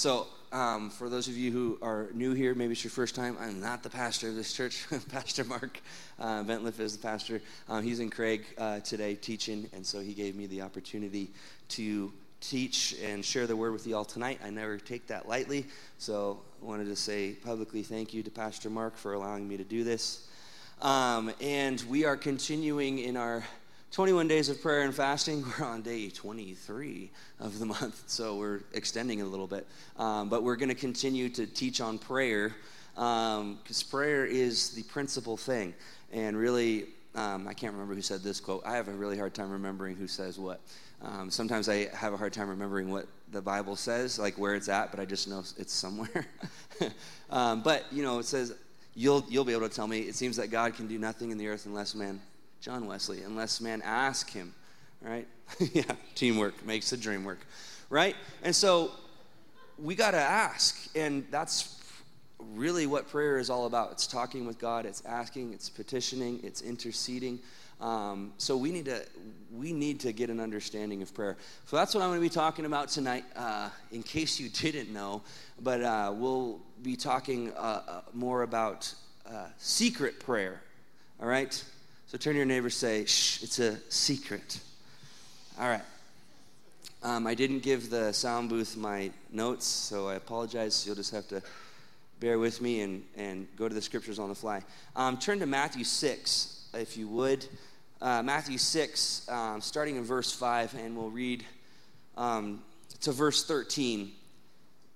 So for those of you who are new here, maybe it's your first time, I'm not the pastor of this church. Pastor Mark Ventliff is the pastor. He's in Craig today teaching, and so he gave me the opportunity to teach and share the word with you all tonight. I never take that lightly, so I wanted to say publicly thank you to Pastor Mark for allowing me to do this. And we are continuing in our 21 days of prayer and fasting. We're on day 23 of the month, so we're extending it a little bit. But we're going to continue to teach on prayer, because prayer is the principal thing. And really, I can't remember who said this quote. I have a really hard time remembering who says what. Sometimes I have a hard time remembering what the Bible says, like where it's at, but I just know it's somewhere. But, you know, it says, you'll be able to tell me, it seems that God can do nothing in the earth unless man, John Wesley, unless man ask him, right? Yeah, teamwork makes the dream work, right? And so we got to ask, and that's really what prayer is all about. It's talking with God, it's asking, it's petitioning, it's interceding. So we need to get an understanding of prayer. So that's what I'm going to be talking about tonight, in case you didn't know. But we'll be talking more about secret prayer, all right? So turn to your neighbor and say, shh, it's a secret. All right. I didn't give the sound booth my notes, so I apologize. You'll just have to bear with me and go to the scriptures on the fly. Turn to Matthew 6, if you would. Matthew 6, starting in verse 5, and we'll read to verse 13.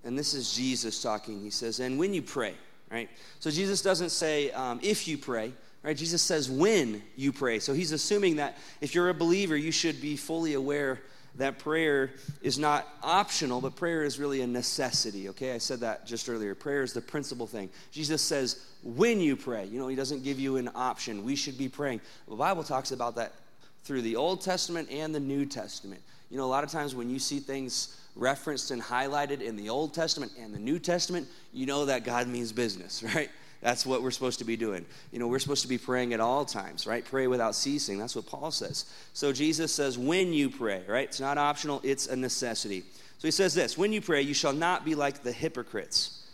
And this is Jesus talking. He says, and when you pray, right? So Jesus doesn't say, if you pray, right? Jesus says, when you pray. So he's assuming that if you're a believer, you should be fully aware that prayer is not optional, but prayer is really a necessity, okay? I said that just earlier. Prayer is the principal thing. Jesus says, when you pray. You know, he doesn't give you an option. We should be praying. The Bible talks about that through the Old Testament and the New Testament. You know, a lot of times when you see things referenced and highlighted in the Old Testament and the New Testament, you know that God means business, right? That's what we're supposed to be doing. You know, we're supposed to be praying at all times, right? Pray without ceasing. That's what Paul says. So Jesus says, when you pray, right? It's not optional. It's a necessity. So he says this, when you pray, you shall not be like the hypocrites,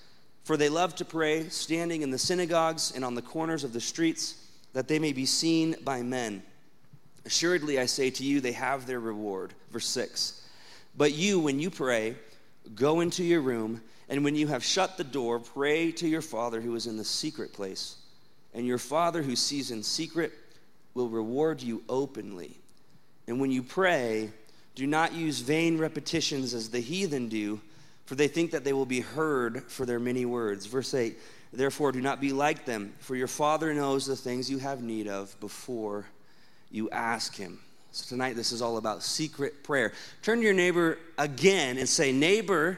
for they love to pray standing in the synagogues and on the corners of the streets, that they may be seen by men. Assuredly, I say to you, they have their reward. Verse 6, but you, when you pray, go into your room, and when you have shut the door, pray to your Father who is in the secret place. And your Father who sees in secret will reward you openly. And when you pray, do not use vain repetitions as the heathen do, for they think that they will be heard for their many words. Verse 8, therefore do not be like them, for your Father knows the things you have need of before you ask him. So tonight this is all about secret prayer. Turn to your neighbor again and say, neighbor,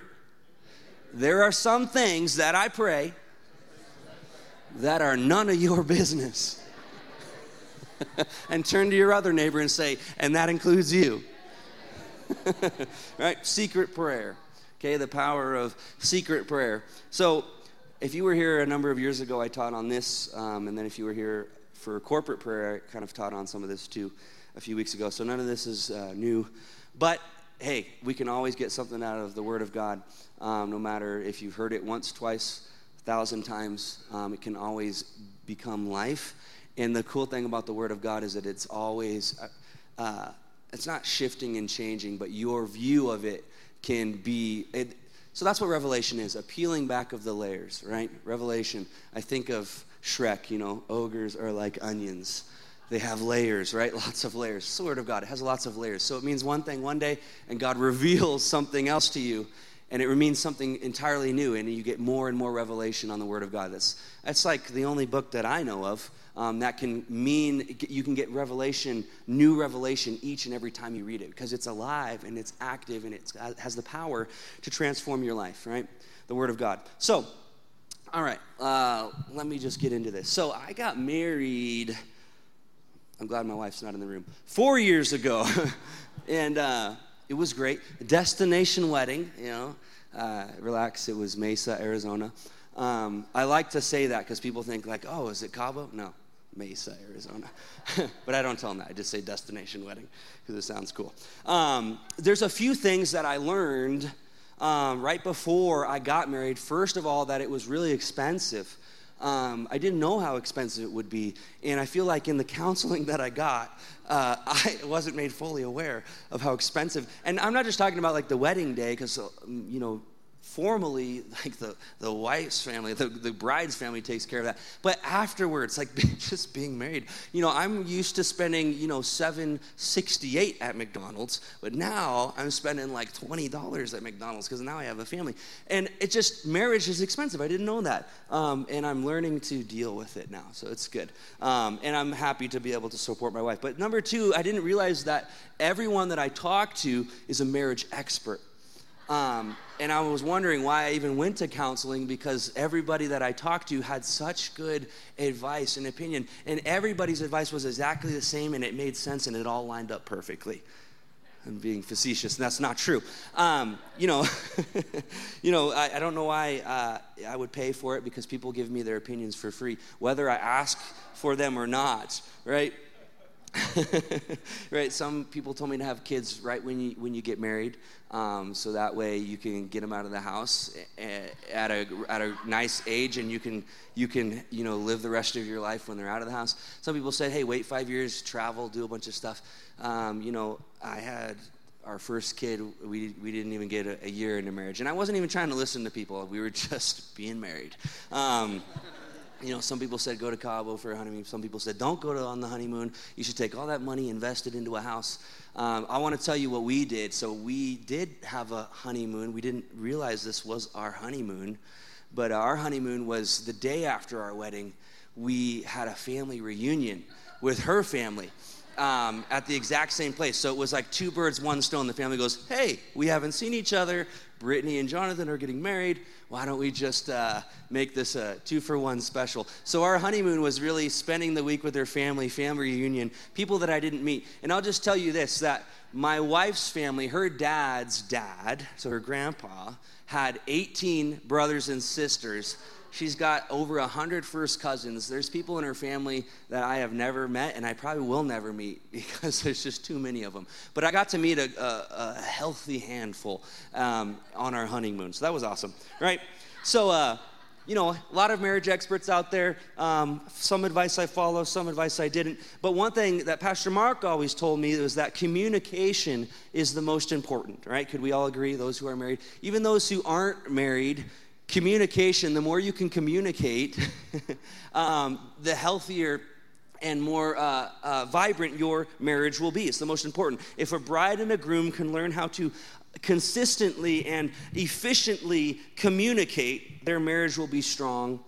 there are some things that I pray that are none of your business. And turn to your other neighbor and say, and that includes you. Right? Secret prayer. Okay, the power of secret prayer. So if you were here a number of years ago, I taught on this. And then if you were here for corporate prayer, I kind of taught on some of this too a few weeks ago. So none of this is new. But hey, we can always get something out of the Word of God, no matter if you've heard it once, twice, 1,000 times. It can always become life. And the cool thing about the Word of God is that it's always, it's not shifting and changing, but your view of it can be, so that's what Revelation is, a peeling back of the layers, right? Revelation, I think of Shrek, you know, ogres are like onions. They have layers, right? Lots of layers. It's the Word of God. It has lots of layers. So it means one thing one day, and God reveals something else to you, and it means something entirely new, and you get more and more revelation on the Word of God. That's like the only book that I know of that can mean you can get revelation, new revelation each and every time you read it, because it's alive, and it's active, and it has the power to transform your life, right? The Word of God. So, all right, let me just get into this. So I got married, I'm glad my wife's not in the room, 4 years ago, and it was great. Destination wedding, you know, relax, it was Mesa, Arizona. I like to say that because people think like, oh, is it Cabo? No, Mesa, Arizona, but I don't tell them that. I just say destination wedding because it sounds cool. There's a few things that I learned right before I got married, first of all, that it was really expensive. I didn't know how expensive it would be, and I feel like in the counseling that I got, I wasn't made fully aware of how expensive. And I'm not just talking about like the wedding day, because you know, formally, like the wife's family, the bride's family takes care of that. But afterwards, like just being married, you know, I'm used to spending, you know, $7.68 at McDonald's, but now I'm spending like $20 at McDonald's because now I have a family. And it just, marriage is expensive. I didn't know that. And I'm learning to deal with it now, so it's good. And I'm happy to be able to support my wife. But number two, I didn't realize that everyone that I talk to is a marriage expert. And I was wondering why I even went to counseling, because everybody that I talked to had such good advice and opinion, and everybody's advice was exactly the same, and it made sense, and it all lined up perfectly. I'm being facetious, and that's not true. You know, I don't know why I would pay for it, because people give me their opinions for free, whether I ask for them or not, right? Right, some people told me to have kids right when you get married, so that way you can get them out of the house at a nice age, and you can you know, live the rest of your life when they're out of the house. Some people said, hey, wait 5 years, travel, do a bunch of stuff. You know, I had our first kid, we didn't even get a year into marriage, and I wasn't even trying to listen to people. We were just being married. You know, some people said go to Cabo for a honeymoon. Some people said don't go on the honeymoon. You should take all that money, invest it into a house. I want to tell you what we did. So we did have a honeymoon. We didn't realize this was our honeymoon, but our honeymoon was the day after our wedding. We had a family reunion with her family at the exact same place. So it was like two birds, one stone. The family goes, hey, we haven't seen each other. Brittany and Jonathan are getting married. Why don't we just make this a 2-for-1 special? So our honeymoon was really spending the week with their family, family reunion, people that I didn't meet. And I'll just tell you this, that my wife's family, her dad's dad, so her grandpa, had 18 brothers and sisters. She's got over 100 first cousins. There's people in her family that I have never met, and I probably will never meet because there's just too many of them. But I got to meet a healthy handful on our honeymoon, so that was awesome, right? So, you know, a lot of marriage experts out there. Some advice I follow, some advice I didn't. But one thing that Pastor Mark always told me was that communication is the most important, right? Could we all agree, those who are married? Even those who aren't married, communication, the more you can communicate, the healthier and more vibrant your marriage will be. It's the most important. If a bride and a groom can learn how to consistently and efficiently communicate, their marriage will be strong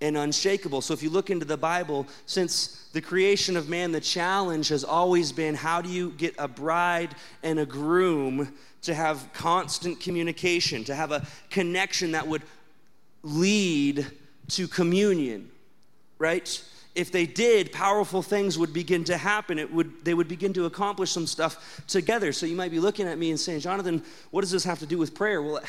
and unshakable. So if you look into the Bible, since the creation of man, the challenge has always been, how do you get a bride and a groom to have constant communication, to have a connection that would lead to communion, right? If they did, powerful things would begin to happen. They would begin to accomplish some stuff together. So you might be looking at me and saying, Jonathan, what does this have to do with prayer? Well, it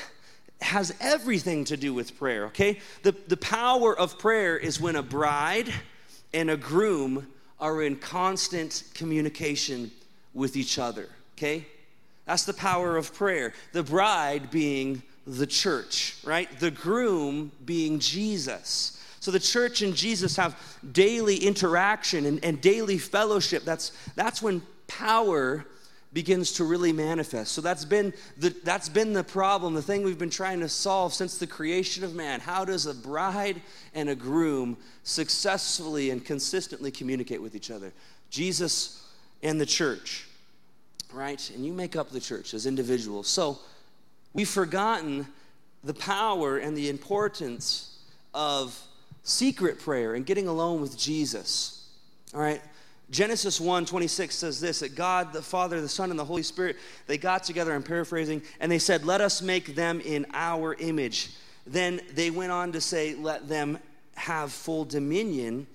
has everything to do with prayer, okay? The power of prayer is when a bride and a groom are in constant communication with each other, okay? That's the power of prayer. The bride being the church, right? The groom being Jesus. So the church and Jesus have daily interaction and daily fellowship. That's when power begins to really manifest. So that's been the problem, the thing we've been trying to solve since the creation of man. How does a bride and a groom successfully and consistently communicate with each other? Jesus and the church, right? And you make up the church as individuals. So we've forgotten the power and the importance of secret prayer and getting alone with Jesus, all right? Genesis 1:26 says this, that God, the Father, the Son, and the Holy Spirit, they got together, I'm paraphrasing, and they said, let us make them in our image. Then they went on to say, let them have full dominion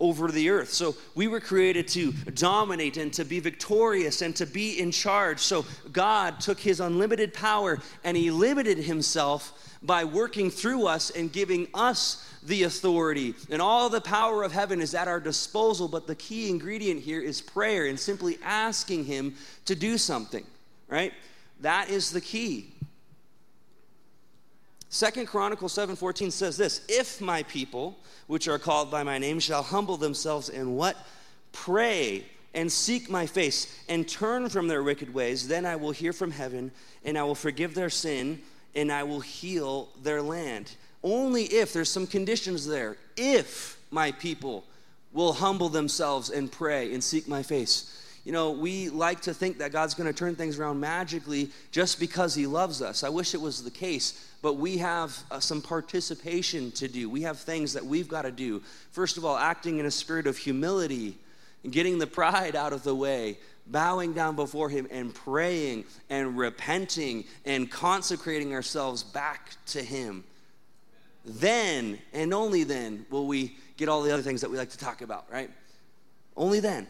over the earth. So we were created to dominate and to be victorious and to be in charge. So God took his unlimited power and he limited himself by working through us and giving us the authority. And all the power of heaven is at our disposal, but the key ingredient here is prayer and simply asking him to do something, right? That is the key. 2 Chronicles 7:14 says this, if my people, which are called by my name, shall humble themselves and what? Pray and seek my face and turn from their wicked ways, then I will hear from heaven and I will forgive their sin and I will heal their land. Only if, there's some conditions there, if my people will humble themselves and pray and seek my face. You know, we like to think that God's going to turn things around magically just because he loves us. I wish it was the case, but we have some participation to do. We have things that we've got to do. First of all, acting in a spirit of humility, getting the pride out of the way, bowing down before him and praying and repenting and consecrating ourselves back to him. Then, and only then, will we get all the other things that we like to talk about, right? Only then.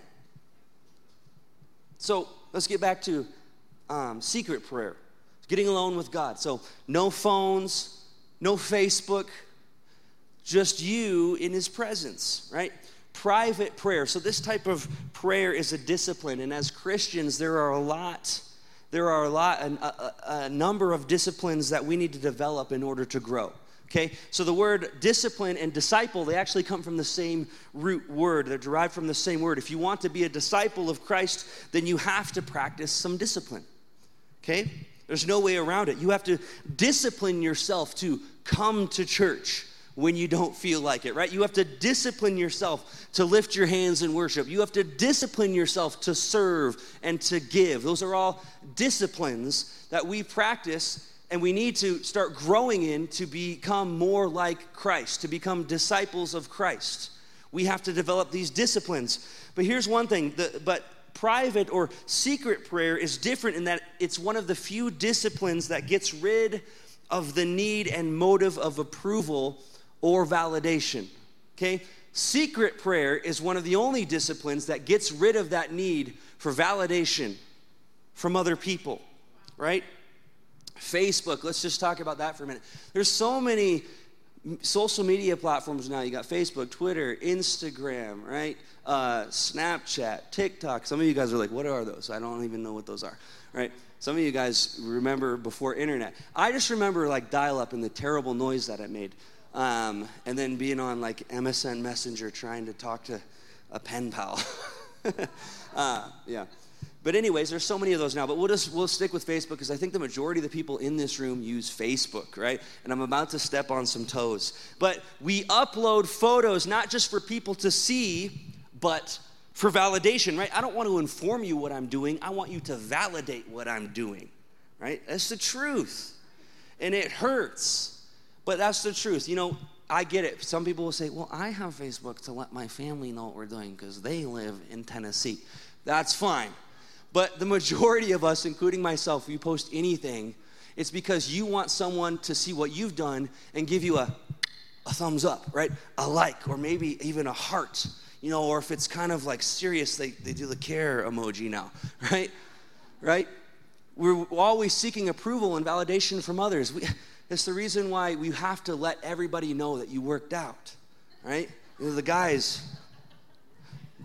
So let's get back to secret prayer, getting alone with God. So no phones, no Facebook, just you in his presence, right? Private prayer. So this type of prayer is a discipline. And as Christians, a number of disciplines that we need to develop in order to grow. Okay, so the word discipline and disciple, they actually come from the same root word. They're derived from the same word. If you want to be a disciple of Christ, then you have to practice some discipline. Okay, there's no way around it. You have to discipline yourself to come to church when you don't feel like it, right? You have to discipline yourself to lift your hands in worship. You have to discipline yourself to serve and to give. Those are all disciplines that we practice and we need to start growing in to become more like Christ, to become disciples of Christ. We have to develop these disciplines. But here's one thing, but private or secret prayer is different in that it's one of the few disciplines that gets rid of the need and motive of approval or validation, okay? Secret prayer is one of the only disciplines that gets rid of that need for validation from other people, right? Facebook, let's just talk about that for a minute. There's so many social media platforms now. You got Facebook, Twitter, Instagram, right? Snapchat, TikTok. Some of you guys are like, what are those? I don't even know what those are, right? Some of you guys remember before internet. I just remember like dial-up and the terrible noise that it made. And then being on like MSN Messenger trying to talk to a pen pal. Yeah. But anyways, there's so many of those now, but we'll stick with Facebook because I think the majority of the people in this room use Facebook, right? And I'm about to step on some toes. But we upload photos not just for people to see, but for validation, right? I don't want to inform you what I'm doing. I want you to validate what I'm doing, right? That's the truth. And it hurts, but that's the truth. You know, I get it. Some people will say, well, I have Facebook to let my family know what we're doing because they live in Tennessee. That's fine. But the majority of us, including myself, if you post anything, it's because you want someone to see what you've done and give you a thumbs up, right? A like, or maybe even a heart, you know, or if it's kind of like serious, they do the care emoji now, right? Right? We're always seeking approval and validation from others. It's the reason why we have to let everybody know that you worked out, right? You know, the guys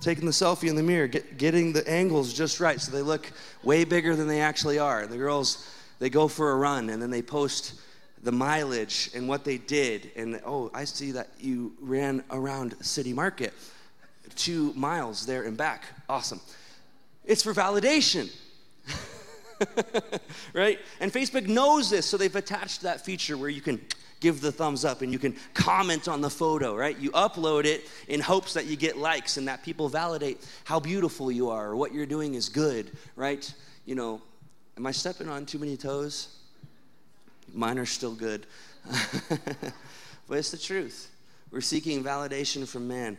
taking the selfie in the mirror, getting the angles just right so they look way bigger than they actually are. The girls, they go for a run, and then they post the mileage and what they did. And, oh, I see that you ran around City Market 2 miles there and back. Awesome. It's for validation, right? And Facebook knows this, so they've attached that feature where you can give the thumbs up, and you can comment on the photo, right? You upload it in hopes that you get likes and that people validate how beautiful you are or what you're doing is good, right? You know, am I stepping on too many toes? Mine are still good. But it's the truth. We're seeking validation from man.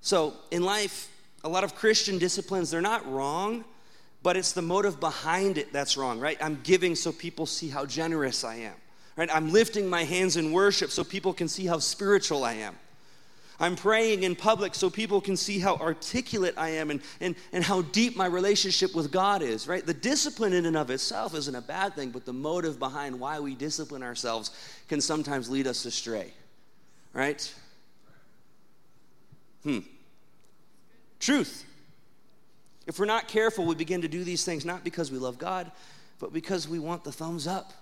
So in life, a lot of Christian disciplines, they're not wrong, but it's the motive behind it that's wrong, right? I'm giving so people see how generous I am. Right? I'm lifting my hands in worship so people can see how spiritual I am. I'm praying in public so people can see how articulate I am and how deep my relationship with God is, right? The discipline in and of itself isn't a bad thing, but the motive behind why we discipline ourselves can sometimes lead us astray, right? Truth. If we're not careful, we begin to do these things not because we love God, but because we want the thumbs up.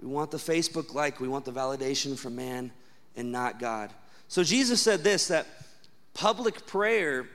We want the Facebook like. We want the validation from man and not God. So Jesus said this, that public prayer,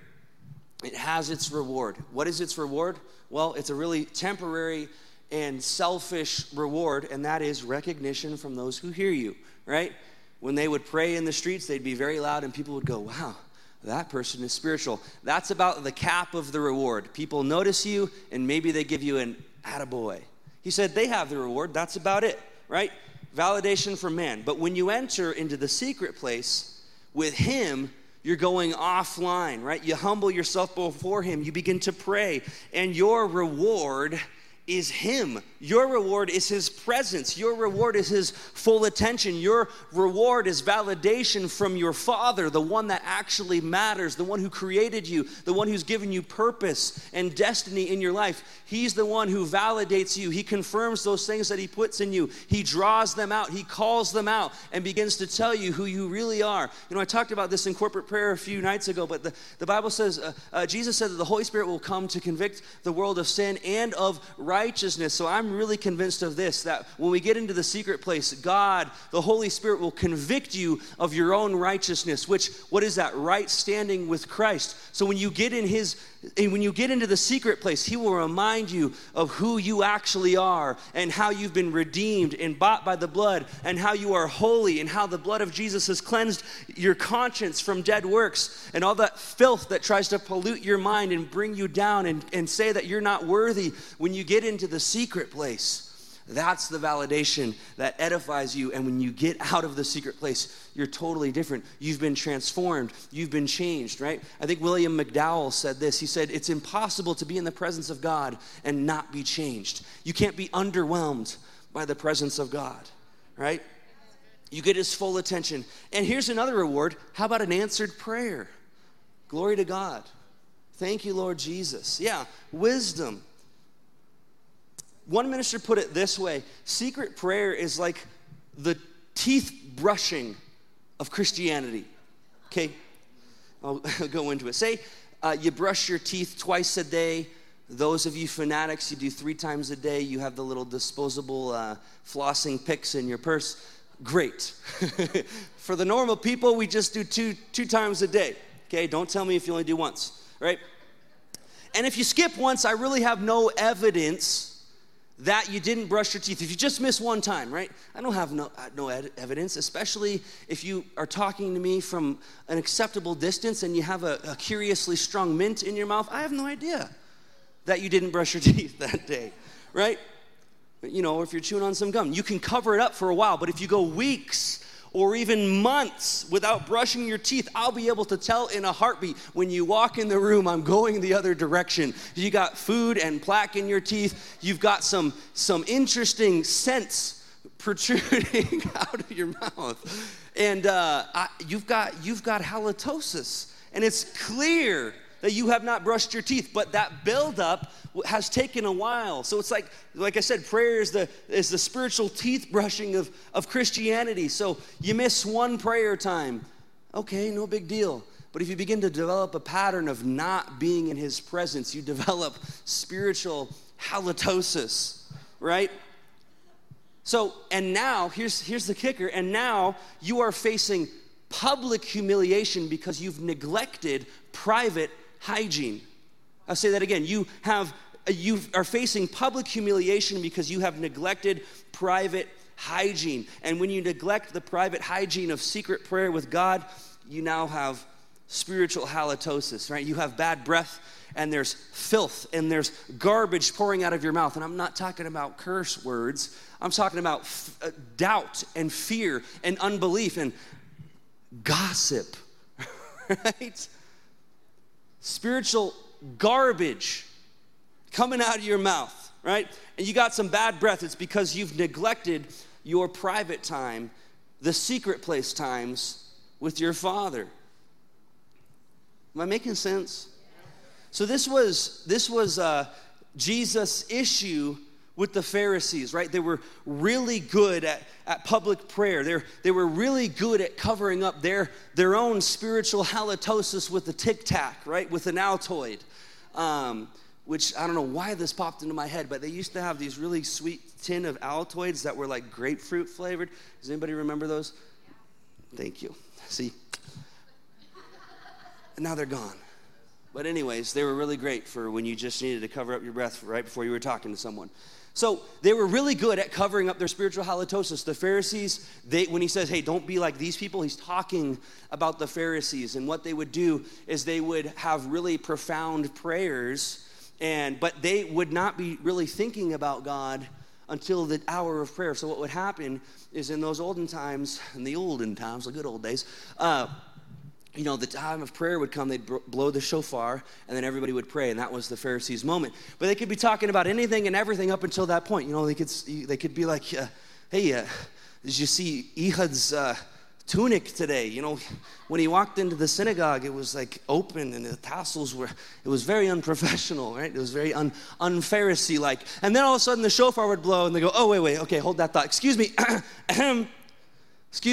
it has its reward. What is its reward? Well, it's a really temporary and selfish reward, and that is recognition from those who hear you, right? When they would pray in the streets, they'd be very loud, and people would go, wow, that person is spiritual. That's about the cap of the reward. People notice you, and maybe they give you an attaboy. He said they have the reward. That's about it, right? Validation from man. But when you enter into the secret place with him, you're going offline, right? You humble yourself before him. You begin to pray, and your reward is him. Your reward is his presence. Your reward is his full attention. Your reward is validation from your Father, the one that actually matters, the one who created you, the one who's given you purpose and destiny in your life. He's the one who validates you. He confirms those things that he puts in you. He draws them out. He calls them out and begins to tell you who you really are. You know, I talked about this in corporate prayer a few nights ago, but the Bible says, Jesus said that the Holy Spirit will come to convict the world of sin and of righteousness. So I'm really convinced of this, that when we get into the secret place, God, the Holy Spirit, will convict you of your own righteousness, which, what is that? Right standing with Christ. So when you get in his, when you get into the secret place, he will remind you of who you actually are and how you've been redeemed and bought by the blood and how you are holy and how the blood of Jesus has cleansed your conscience from dead works and all that filth that tries to pollute your mind and bring you down and say that you're not worthy. When you get into the secret place, that's the validation that edifies you. And when you get out of the secret place, you're totally different. You've been transformed. You've been changed, right? I think William McDowell said this. He said, it's impossible to be in the presence of God and not be changed. You can't be underwhelmed by the presence of God, right? You get his full attention. And here's another reward. How about an answered prayer? Glory to God. Thank you, Lord Jesus. Yeah, wisdom. One minister put it this way, secret prayer is like the teeth brushing of Christianity. Okay, I'll go into it. Say you brush your teeth twice a day. Those of you fanatics, you do 3 times a day. You have the little disposable flossing picks in your purse. Great. For the normal people, we just do two times a day. Okay, don't tell me if you only do once, right? And if you skip once, I really have no evidence that you didn't brush your teeth. If you just miss one time, right? I don't have no evidence, especially if you are talking to me from an acceptable distance and you have a curiously strong mint in your mouth. I have no idea that you didn't brush your teeth that day, right? You know, if you're chewing on some gum, you can cover it up for a while, but if you go weeks or even months without brushing your teeth, I'll be able to tell in a heartbeat. When you walk in the room, I'm going the other direction. You got food and plaque in your teeth. You've got some interesting scents protruding out of your mouth. And you've got halitosis. And it's clear that you have not brushed your teeth, but that buildup has taken a while. So it's like I said, prayer is the spiritual teeth brushing of Christianity. So you miss one prayer time, okay, no big deal. But if you begin to develop a pattern of not being in his presence, you develop spiritual halitosis, right? So, and now, here's the kicker, and now you are facing public humiliation because you've neglected private hygiene. I'll say that again. You are facing public humiliation because you have neglected private hygiene. And when you neglect the private hygiene of secret prayer with God, you now have spiritual halitosis, right? You have bad breath, and there's filth, and there's garbage pouring out of your mouth. And I'm not talking about curse words. I'm talking about doubt and fear and unbelief and gossip, right? Spiritual garbage coming out of your mouth, right? And you got some bad breath. It's because you've neglected your private time, the secret place times with your Father. Am I making sense? So this was Jesus' issue with the Pharisees, right? They were really good at public prayer. They were really good at covering up their own spiritual halitosis with a TikTok, right? With an Altoid, which I don't know why this popped into my head, but they used to have these really sweet tin of Altoids that were like grapefruit flavored. Does anybody remember those? Thank you. See? And now they're gone. But anyways, they were really great for when you just needed to cover up your breath right before you were talking to someone. So they were really good at covering up their spiritual halitosis. The Pharisees, when he says, hey, don't be like these people, he's talking about the Pharisees. And what they would do is they would have really profound prayers, but they would not be really thinking about God until the hour of prayer. So what would happen is in those olden times, the good old days, the time of prayer would come, they'd blow the shofar, and then everybody would pray, and that was the Pharisees' moment. But they could be talking about anything and everything up until that point. You know, they could be like, hey, did you see Ehud's tunic today? You know, when he walked into the synagogue, it was like open, and the tassels were, it was very unprofessional, right? It was very un-Pharisee-like. And then all of a sudden, the shofar would blow, and they go, oh, wait, okay, hold that thought. Excuse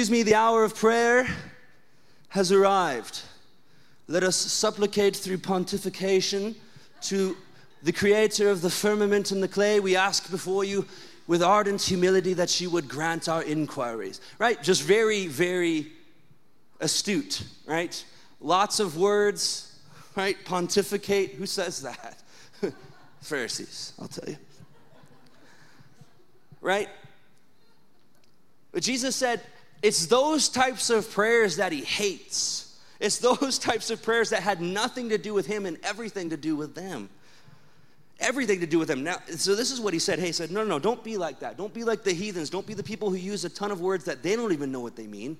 me, the hour of prayer has arrived. Let us supplicate through pontification to the creator of the firmament and the clay. We ask before you with ardent humility that you would grant our inquiries, right? Just very, very astute, right? Lots of words, right? Pontificate. Who says that? Pharisees, I'll tell you. Right? But Jesus said, it's those types of prayers that he hates. It's those types of prayers that had nothing to do with him and everything to do with them. Everything to do with them. Now, so this is what he said. Hey, he said, no, don't be like that. Don't be like the heathens. Don't be the people who use a ton of words that they don't even know what they mean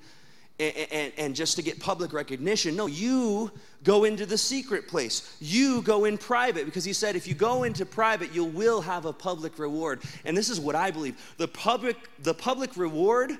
and just to get public recognition. No, you go into the secret place. You go in private, because he said if you go into private, you will have a public reward. And this is what I believe. The public reward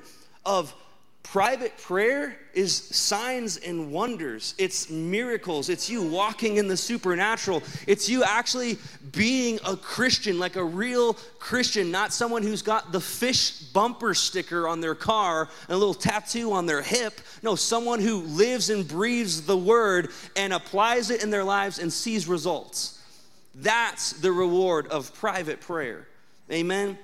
of private prayer is signs and wonders. It's miracles. It's you walking in the supernatural. It's you actually being a Christian, like a real Christian, not someone who's got the fish bumper sticker on their car and a little tattoo on their hip. No, someone who lives and breathes the word and applies it in their lives and sees results. That's the reward of private prayer. Amen.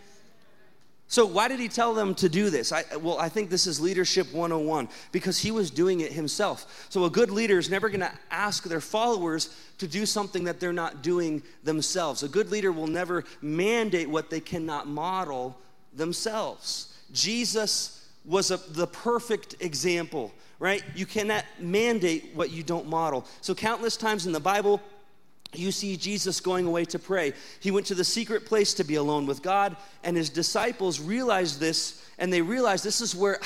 So why did he tell them to do this? I think this is leadership 101, because he was doing it himself. So a good leader is never going to ask their followers to do something that they're not doing themselves. A good leader will never mandate what they cannot model themselves. Jesus was the perfect example, right? You cannot mandate what you don't model. So countless times in the Bible, you see Jesus going away to pray. He went to the secret place to be alone with God, and his disciples realized this, and they realized this is where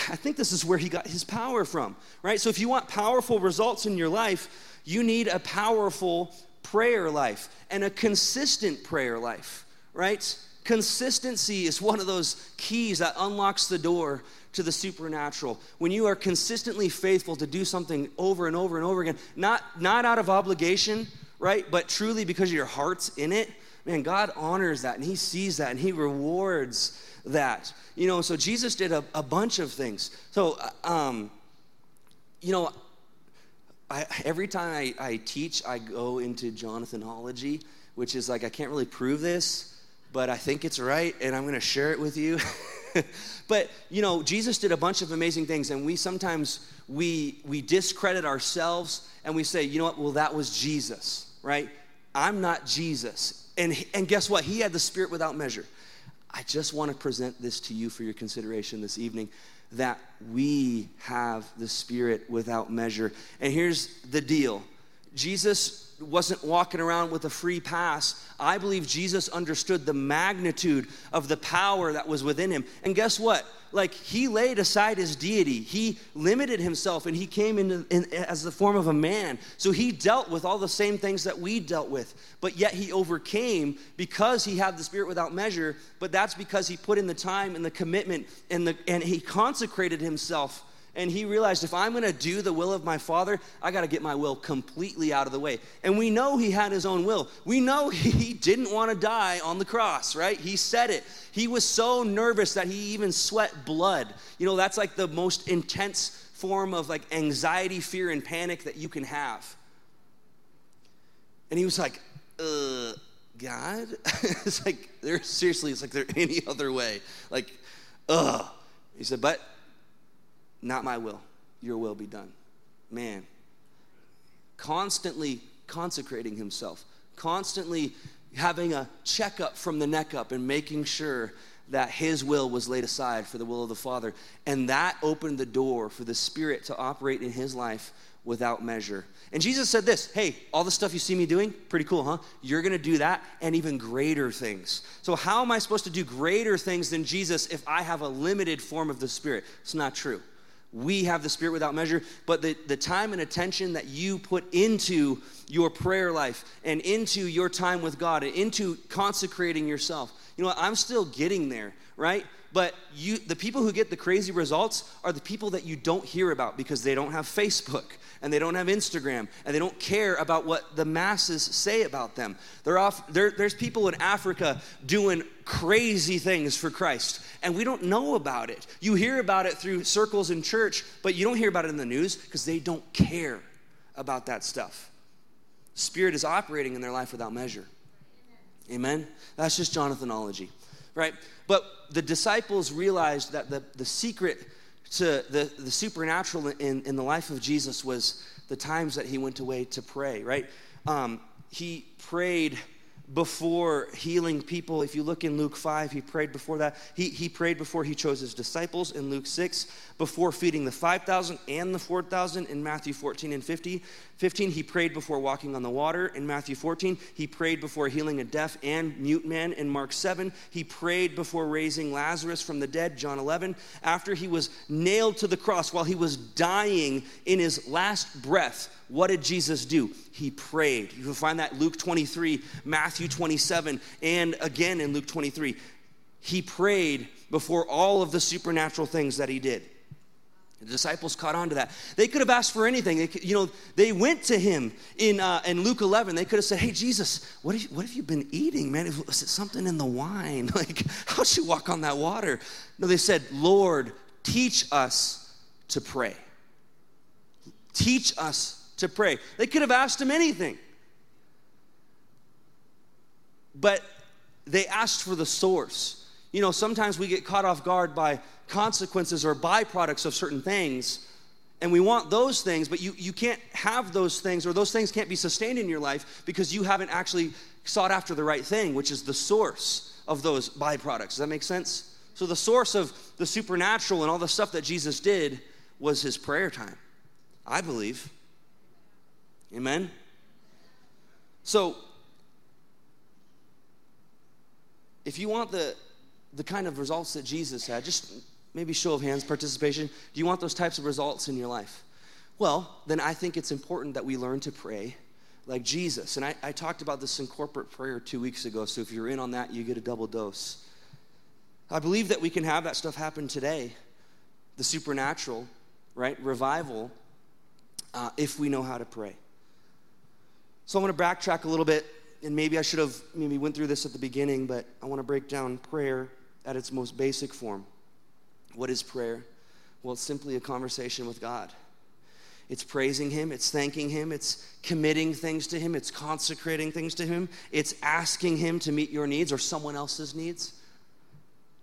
he got his power from, right? So if you want powerful results in your life, you need a powerful prayer life and a consistent prayer life, right? Consistency is one of those keys that unlocks the door to the supernatural. When you are consistently faithful to do something over and over and over again, not out of obligation, right? But truly because your heart's in it, man, God honors that, and he sees that, and he rewards that. You know, so Jesus did a bunch of things. So, every time I teach, I go into Jonathanology, which is like, I can't really prove this, but I think it's right, and I'm going to share it with you. But, you know, Jesus did a bunch of amazing things, and we sometimes discredit ourselves, and we say, you know what, well, that was Jesus, right? I'm not Jesus. And guess what? He had the Spirit without measure. I just want to present this to you for your consideration this evening, that we have the Spirit without measure. And here's the deal. Jesus wasn't walking around with a free pass. I believe Jesus understood the magnitude of the power that was within him. And guess what? Like, he laid aside his deity. He limited himself, and he came in as the form of a man. So he dealt with all the same things that we dealt with, but yet he overcame because he had the Spirit without measure, but that's because he put in the time and the commitment and he consecrated himself. And he realized, if I'm going to do the will of my Father, I got to get my will completely out of the way. And we know he had his own will. We know he didn't want to die on the cross, right? He said it. He was so nervous that he even sweat blood. You know, that's like the most intense form of like anxiety, fear, and panic that you can have. And he was like, God? It's like, there, seriously, it's like there any other way. Like, ugh. He said, but not my will. Your will be done. Man. Constantly consecrating himself. Constantly having a checkup from the neck up and making sure that his will was laid aside for the will of the Father. And that opened the door for the Spirit to operate in his life without measure. And Jesus said this, hey, all the stuff you see me doing, pretty cool, huh? You're gonna do that and even greater things. So how am I supposed to do greater things than Jesus if I have a limited form of the Spirit? It's not true. We have the Spirit without measure, but the time and attention that you put into your prayer life and into your time with God and into consecrating yourself, you know what, I'm still getting there, right? But the people who get the crazy results are the people that you don't hear about because they don't have Facebook and they don't have Instagram and they don't care about what the masses say about them. There's people in Africa doing crazy things for Christ and we don't know about it. You hear about it through circles in church, but you don't hear about it in the news because they don't care about that stuff. Spirit is operating in their life without measure. Amen? That's just Jonathanology. Right? But the disciples realized that the secret to the supernatural in the life of Jesus was the times that he went away to pray, right? He prayed before healing people. If you look in Luke 5, he prayed before that. He prayed before he chose his disciples in Luke 6, before feeding the 5,000 and the 4,000 in Matthew 14 and 15. He prayed before walking on the water in Matthew 14. He prayed before healing a deaf and mute man in Mark 7. He prayed before raising Lazarus from the dead, John 11. After he was nailed to the cross, while he was dying in his last breath, what did Jesus do? He prayed. You can find that Luke 23, Matthew 27, and again in Luke 23. He prayed before all of the supernatural things that he did. The disciples caught on to that. They could have asked for anything. They went to him in Luke 11. They could have said, hey, Jesus, what have you been eating, man? Was it something in the wine? Like, how'd you walk on that water? No, they said, Lord, teach us to pray. Teach us to pray. They could have asked him anything. But they asked for the source. You know, sometimes we get caught off guard by consequences or byproducts of certain things, and we want those things, but you can't have those things, or those things can't be sustained in your life because you haven't actually sought after the right thing, which is the source of those byproducts. Does that make sense? So the source of the supernatural and all the stuff that Jesus did was his prayer time, I believe. Amen? So if you want the kind of results that Jesus had, just maybe show of hands, participation, do you want those types of results in your life? Well, then I think it's important that we learn to pray like Jesus. And I talked about this in corporate prayer 2 weeks ago, so if you're in on that, you get a double dose. I believe that we can have that stuff happen today, the supernatural, right, revival, if we know how to pray. So I'm going to backtrack a little bit, and maybe I should have went through this at the beginning, but I want to break down prayer at its most basic form. What is prayer? Well, it's simply a conversation with God. It's praising him, it's thanking him, it's committing things to him, it's consecrating things to him, it's asking him to meet your needs or someone else's needs,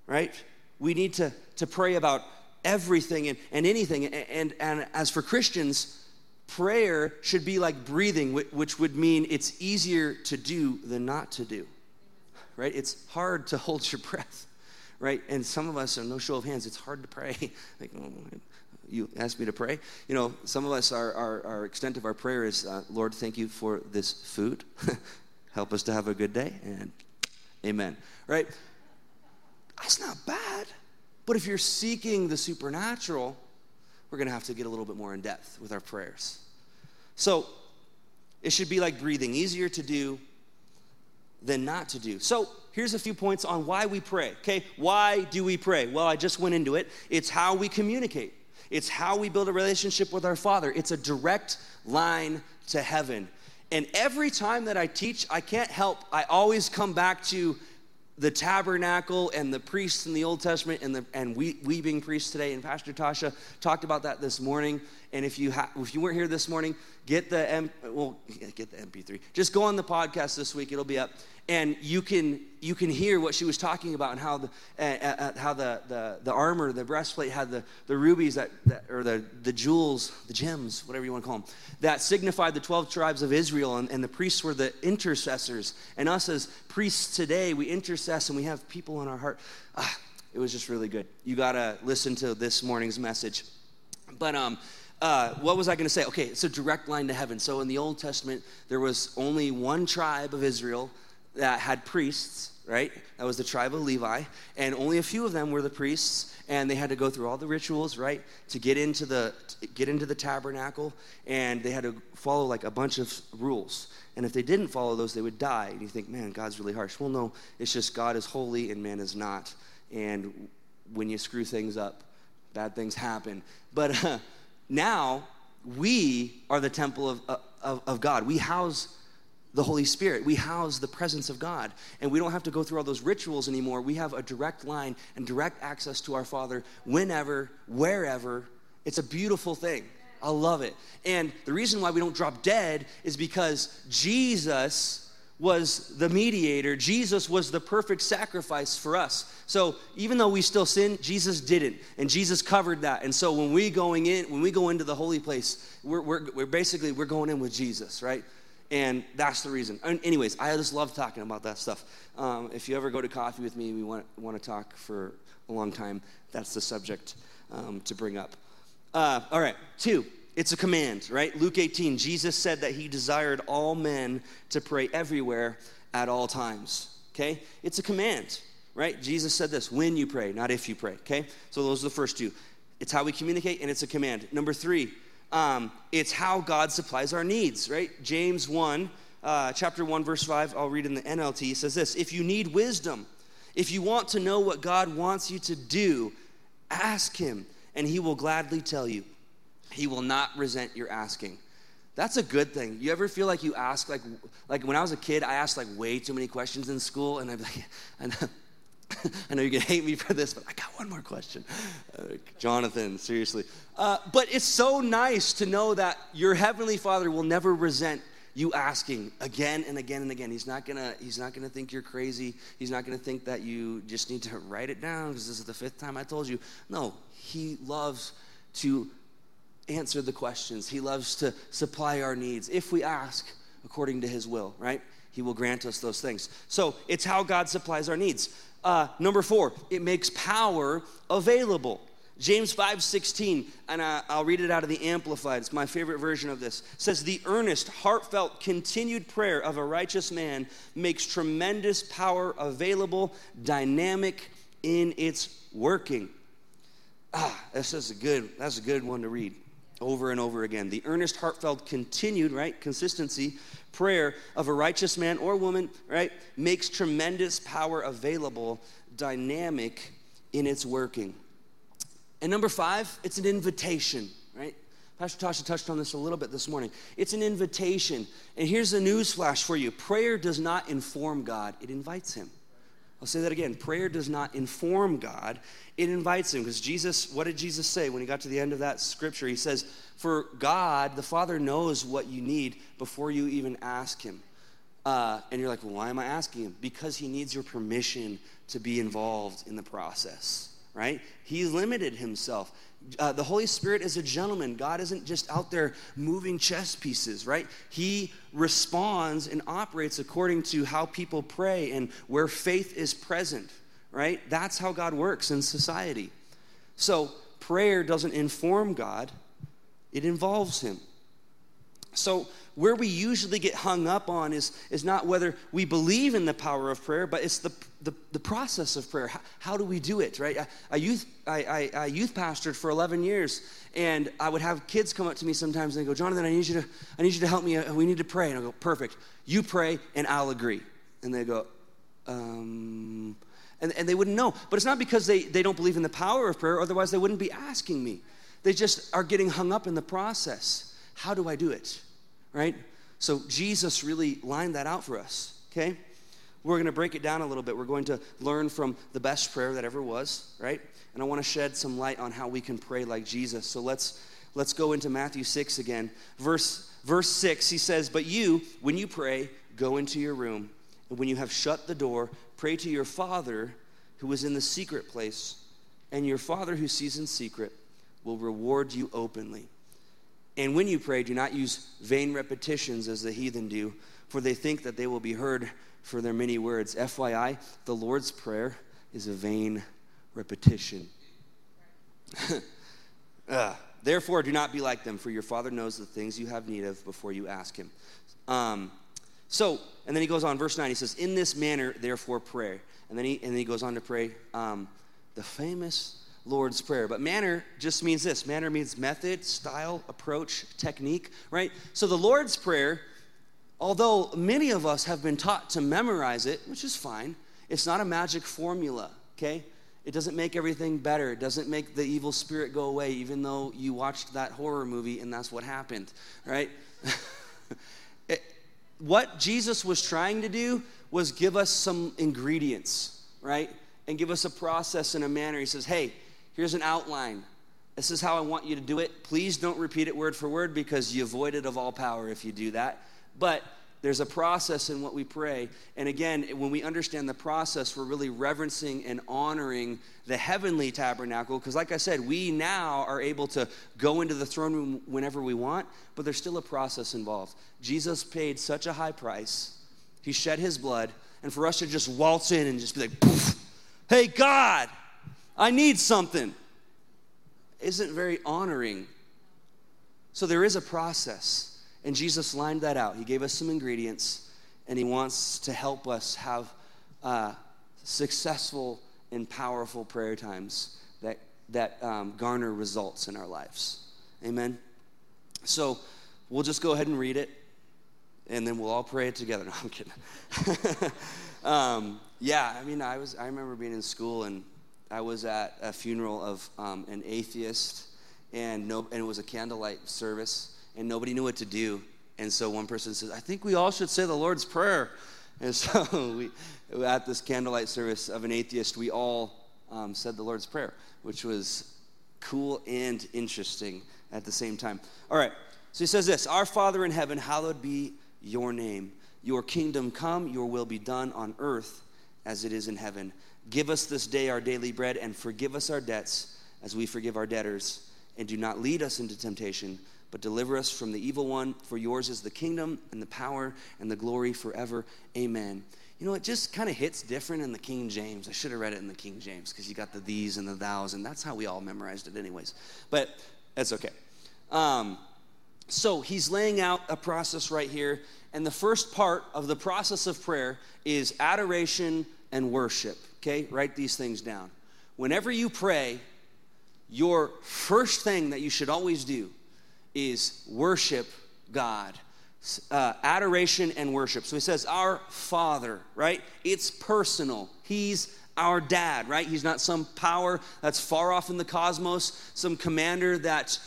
right? We need to pray about everything and anything. And as for Christians, prayer should be like breathing, which would mean it's easier to do than not to do. Right? It's hard to hold your breath, right? And some of us are, no show of hands, it's hard to pray. Like, oh, you asked me to pray? You know, some of us, our extent of our prayer is, Lord, thank you for this food. Help us to have a good day, and amen, right? That's not bad. But if you're seeking the supernatural, we're going to have to get a little bit more in depth with our prayers. So it should be like breathing, easier to do than not to do. So here's a few points on why we pray, okay? Why do we pray? Well, I just went into it. It's how we communicate. It's how we build a relationship with our Father. It's a direct line to heaven. And every time that I teach, I can't help. I always come back to the tabernacle and the priests in the Old Testament, and we being priests today, and Pastor Tasha talked about that this morning. And if you weren't here this morning, get the MP3. Just go on the podcast this week; it'll be up, and you can hear what she was talking about, and how the armor, the breastplate had the rubies or the jewels, the gems, whatever you want to call them, that signified the 12 tribes of Israel, and the priests were the intercessors. And us as priests today, we intercess and we have people in our heart. It was just really good. You gotta listen to this morning's message. But what was I going to say? Okay, it's a direct line to heaven. So in the Old Testament, there was only one tribe of Israel that had priests, right? That was the tribe of Levi, and only a few of them were the priests, and they had to go through all the rituals, right, to get into the tabernacle, and they had to follow like a bunch of rules. And if they didn't follow those, they would die. And you think, man, God's really harsh. Well, no, it's just God is holy and man is not. And when you screw things up, bad things happen. But now we are the temple of God. We house the Holy Spirit. We house the presence of God. And we don't have to go through all those rituals anymore. We have a direct line and direct access to our Father whenever, wherever. It's a beautiful thing. I love it. And the reason why we don't drop dead is because Jesus was the mediator. Jesus was the perfect sacrifice for us. So even though we still sin, Jesus didn't, and Jesus covered that. And so when we go into the holy place, we're going in with Jesus, right? And that's the reason. And anyways, I just love talking about that stuff. If you ever go to coffee with me, we want to talk for a long time. That's the subject to bring up. All right, 2. It's a command, right? Luke 18, Jesus said that he desired all men to pray everywhere at all times, okay? It's a command, right? Jesus said this, when you pray, not if you pray, okay? So those are the first 2. It's how we communicate, and it's a command. Number 3, it's how God supplies our needs, right? James 1, chapter 1, verse 5, I'll read in the NLT, it says this, if you need wisdom, if you want to know what God wants you to do, ask him, and he will gladly tell you. He will not resent your asking. That's a good thing. You ever feel like you ask, like when I was a kid, I asked like way too many questions in school, and I'd be like, I know you're gonna hate me for this, but I got one more question. Jonathan, seriously. But it's so nice to know that your Heavenly Father will never resent you asking again and again and again. He's not gonna think you're crazy. He's not gonna think that you just need to write it down because this is the 5th time I told you. No, he loves to answer the questions. He loves to supply our needs. If we ask according to his will, right? He will grant us those things. So it's how God supplies our needs. Number 4, it makes power available. James 5:16, and I'll read it out of the Amplified. It's my favorite version of this. It says, the earnest, heartfelt, continued prayer of a righteous man makes tremendous power available, dynamic in its working. That's a good one to read. Over and over again. The earnest, heartfelt, continued, right, consistency, prayer of a righteous man or woman, right, makes tremendous power available, dynamic in its working. And number 5, it's an invitation, right? Pastor Tasha touched on this a little bit this morning. It's an invitation. And here's a news flash for you. Prayer does not inform God. It invites him. I'll say that again. Prayer does not inform God. It invites him. Because Jesus, what did Jesus say when he got to the end of that scripture? He says, for God, the Father knows what you need before you even ask him. And you're like, well, why am I asking him? Because he needs your permission to be involved in the process, right? He limited himself. The Holy Spirit is a gentleman. God isn't just out there moving chess pieces, right? He responds and operates according to how people pray and where faith is present, right? That's how God works in society. So prayer doesn't inform God. It involves him. So where we usually get hung up on is not whether we believe in the power of prayer, but it's the process of prayer. How do we do it, right? I youth pastored for 11 years, and I would have kids come up to me sometimes and they go, Jonathan, I need you to help me. We need to pray. And I go, perfect. You pray, and I'll agree. And they go, and they wouldn't know. But it's not because they don't believe in the power of prayer. Otherwise, they wouldn't be asking me. They just are getting hung up in the process. How do I do it? Right? So Jesus really lined that out for us, okay? We're going to break it down a little bit. We're going to learn from the best prayer that ever was, right? And I want to shed some light on how we can pray like Jesus. So let's go into Matthew 6 again. Verse 6, he says, but you, when you pray, go into your room And when you have shut the door, pray to your Father who is in the secret place, and your Father who sees in secret will reward you openly. And when you pray, do not use vain repetitions as the heathen do, for they think that they will be heard for their many words. FYI, the Lord's Prayer is a vain repetition. Therefore, do not be like them, for your Father knows the things you have need of before you ask him. And then he goes on, verse 9, he says, in this manner, therefore, pray. And then he goes on to pray the famous Lord's Prayer. But manner just means this. Manner means method, style, approach, technique, right? So the Lord's Prayer, although many of us have been taught to memorize it, which is fine, it's not a magic formula, okay? It doesn't make everything better. It doesn't make the evil spirit go away, even though you watched that horror movie and that's what happened, right? What Jesus was trying to do was give us some ingredients, right? And give us a process and a manner. He says, hey, here's an outline. This is how I want you to do it. Please don't repeat it word for word because you void it of all power if you do that. But there's a process in what we pray. And again, when we understand the process, we're really reverencing and honoring the heavenly tabernacle. Because like I said, we now are able to go into the throne room whenever we want, but there's still a process involved. Jesus paid such a high price. He shed his blood. And for us to just waltz in and just be like, poof, hey, God, I need something, isn't very honoring. So there is a process. And Jesus lined that out. He gave us some ingredients, and he wants to help us have successful and powerful prayer times that garner results in our lives. Amen? So we'll just go ahead and read it, and then we'll all pray it together. No, I'm kidding. I remember being in school, and I was at a funeral of an atheist, and it was a candlelight service. And nobody knew what to do. And so one person says, I think we all should say the Lord's Prayer. And so we, at this candlelight service of an atheist, we all said the Lord's Prayer, which was cool and interesting at the same time. All right, so he says this, Our Father in heaven, hallowed be your name. Your kingdom come, your will be done on earth as it is in heaven. Give us this day our daily bread and forgive us our debts as we forgive our debtors. And do not lead us into temptation, but deliver us from the evil one, for yours is the kingdom and the power and the glory forever. Amen. You know, it just kind of hits different in the King James. I should have read it in the King James because you got the these and the thous, and that's how we all memorized it anyways. But that's okay. So he's laying out a process right here, and the first part of the process of prayer is adoration and worship. Okay, write these things down. Whenever you pray, your first thing that you should always do is worship God. Adoration and worship. So he says, our Father, right? It's personal. He's our dad, right? He's not some power that's far off in the cosmos, some commander that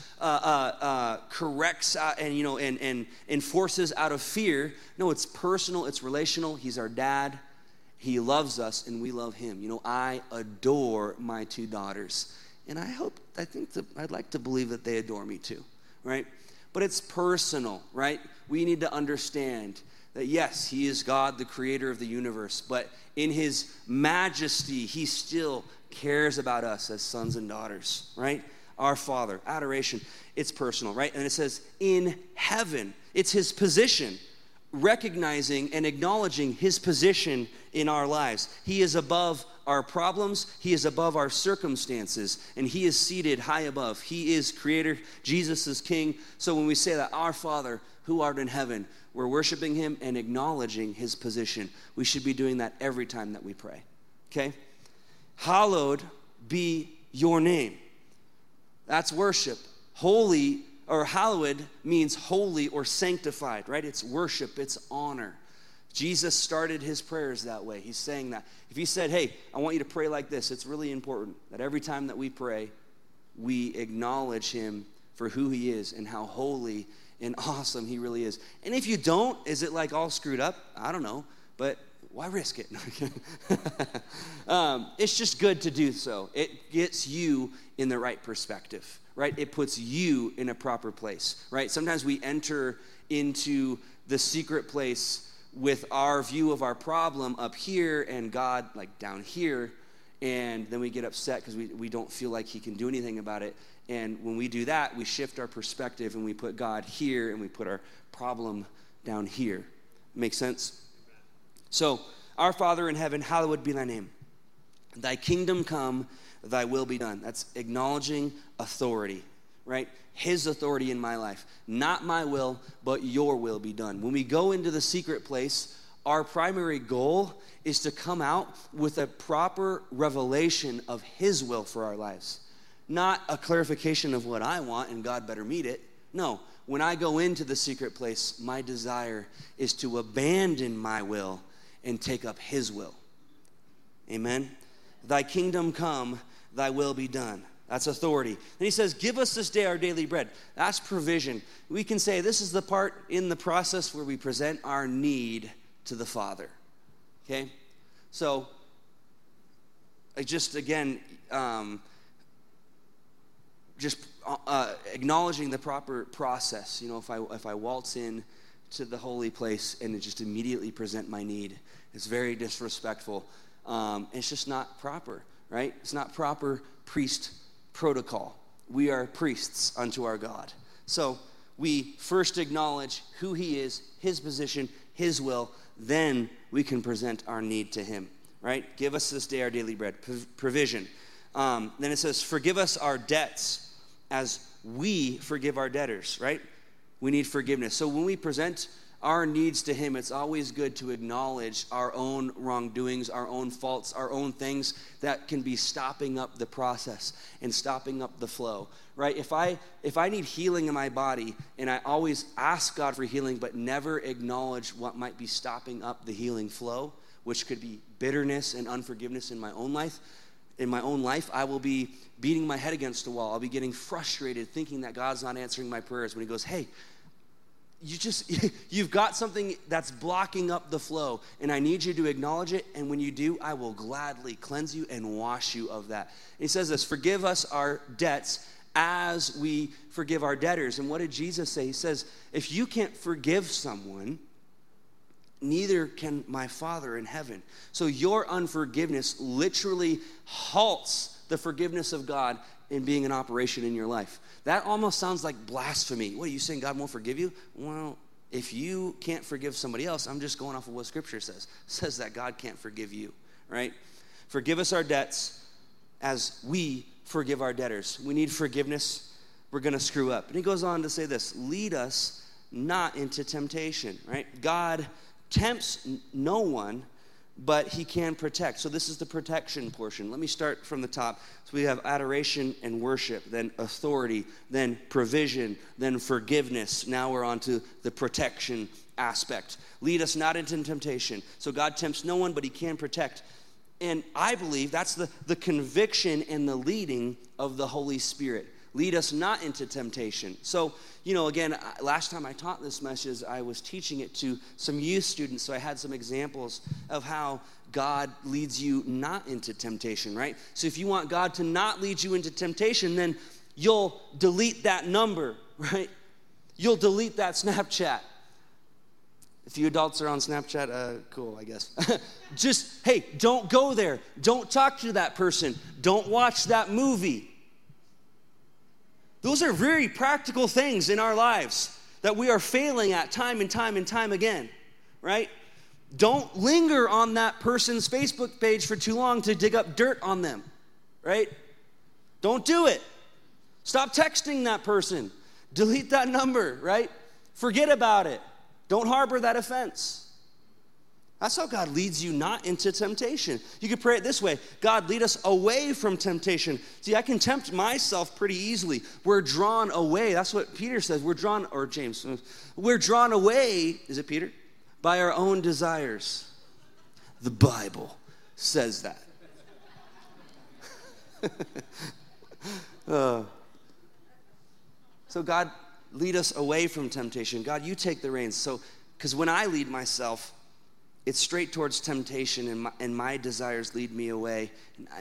corrects and enforces out of fear. No, it's personal. It's relational. He's our dad. He loves us, and we love him. You know, I adore my two daughters, and I'd like to believe that they adore me too. Right? But it's personal, right? We need to understand that, yes, he is God, the creator of the universe, but in his majesty, he still cares about us as sons and daughters, right? Our Father, adoration, it's personal, right? And it says, in heaven, it's his position, recognizing and acknowledging his position in our lives. He is above our problems. He is above our circumstances, and he is seated high above. He is creator. Jesus is king. So when we say that, our Father who art in heaven, we're worshiping him and acknowledging his position. We should be doing that every time that we pray, okay? Hallowed be your name. That's worship. Holy or hallowed means holy or sanctified, right? It's worship, it's honor. Jesus started his prayers that way. He's saying that. If he said, hey, I want you to pray like this, it's really important that every time that we pray, we acknowledge him for who he is and how holy and awesome he really is. And if you don't, is it like all screwed up? I don't know, but why risk it? It's just good to do so. It gets you in the right perspective, right? It puts you in a proper place, right? Sometimes we enter into the secret place with our view of our problem up here and God like down here, and then we get upset because we don't feel like he can do anything about it. And when we do that, we shift our perspective and we put God here and we put our problem down here. Make sense? So, our Father in heaven, hallowed be thy name. Thy kingdom come, thy will be done. That's acknowledging authority, right? His authority in my life. Not my will, but your will be done. When we go into the secret place, our primary goal is to come out with a proper revelation of his will for our lives. Not a clarification of what I want and God better meet it. No, when I go into the secret place, my desire is to abandon my will and take up his will. Amen? Thy kingdom come, thy will be done. That's authority. Then he says, give us this day our daily bread. That's provision. We can say this is the part in the process where we present our need to the Father. Okay? So, acknowledging the proper process. You know, if I waltz in to the holy place and just immediately present my need, it's very disrespectful. It's just not proper, right? It's not proper priest protocol. We are priests unto our God. So we first acknowledge who he is, his position, his will, then we can present our need to him, right? Give us this day our daily bread, provision. Then it says, forgive us our debts as we forgive our debtors, right? We need forgiveness. So when we present our needs to him, it's always good to acknowledge our own wrongdoings, our own faults, our own things that can be stopping up the process and stopping up the flow, right? If I need healing in my body and I always ask God for healing but never acknowledge what might be stopping up the healing flow, which could be bitterness and unforgiveness in my own life, I will be beating my head against the wall. I'll be getting frustrated thinking that God's not answering my prayers when he goes, hey, you've got something that's blocking up the flow, and I need you to acknowledge it, and when you do, I will gladly cleanse you and wash you of that. And he says this, forgive us our debts as we forgive our debtors. And what did Jesus say? He says, if you can't forgive someone, neither can my Father in heaven. So your unforgiveness literally halts the forgiveness of God in being an operation in your life. That almost sounds like blasphemy. What, are you saying God won't forgive you? Well, if you can't forgive somebody else, I'm just going off of what Scripture says. It says that God can't forgive you, right? Forgive us our debts as we forgive our debtors. We need forgiveness. We're going to screw up. And he goes on to say this, lead us not into temptation, right? God tempts no one, but he can protect. So this is the protection portion. Let me start from the top. So we have adoration and worship, then authority, then provision, then forgiveness. Now we're on to the protection aspect. Lead us not into temptation. So God tempts no one, but he can protect. And I believe that's the conviction and the leading of the Holy Spirit. Lead us not into temptation. So, you know, again, last time I taught this message, I was teaching it to some youth students, so I had some examples of how God leads you not into temptation, right? So if you want God to not lead you into temptation, then you'll delete that number, right? You'll delete that Snapchat. If you adults are on Snapchat, cool, I guess. Just, hey, don't go there. Don't talk to that person. Don't watch that movie. Those are very practical things in our lives that we are failing at time and time and time again, right? Don't linger on that person's Facebook page for too long to dig up dirt on them, right? Don't do it. Stop texting that person. Delete that number, right? Forget about it. Don't harbor that offense. That's how God leads you not into temptation. You could pray it this way. God, lead us away from temptation. See, I can tempt myself pretty easily. We're drawn away. That's what Peter says. We're drawn away, is it Peter? By our own desires. The Bible says that. So God, lead us away from temptation. God, you take the reins. So, because when I lead myself, it's straight towards temptation, and my desires lead me away,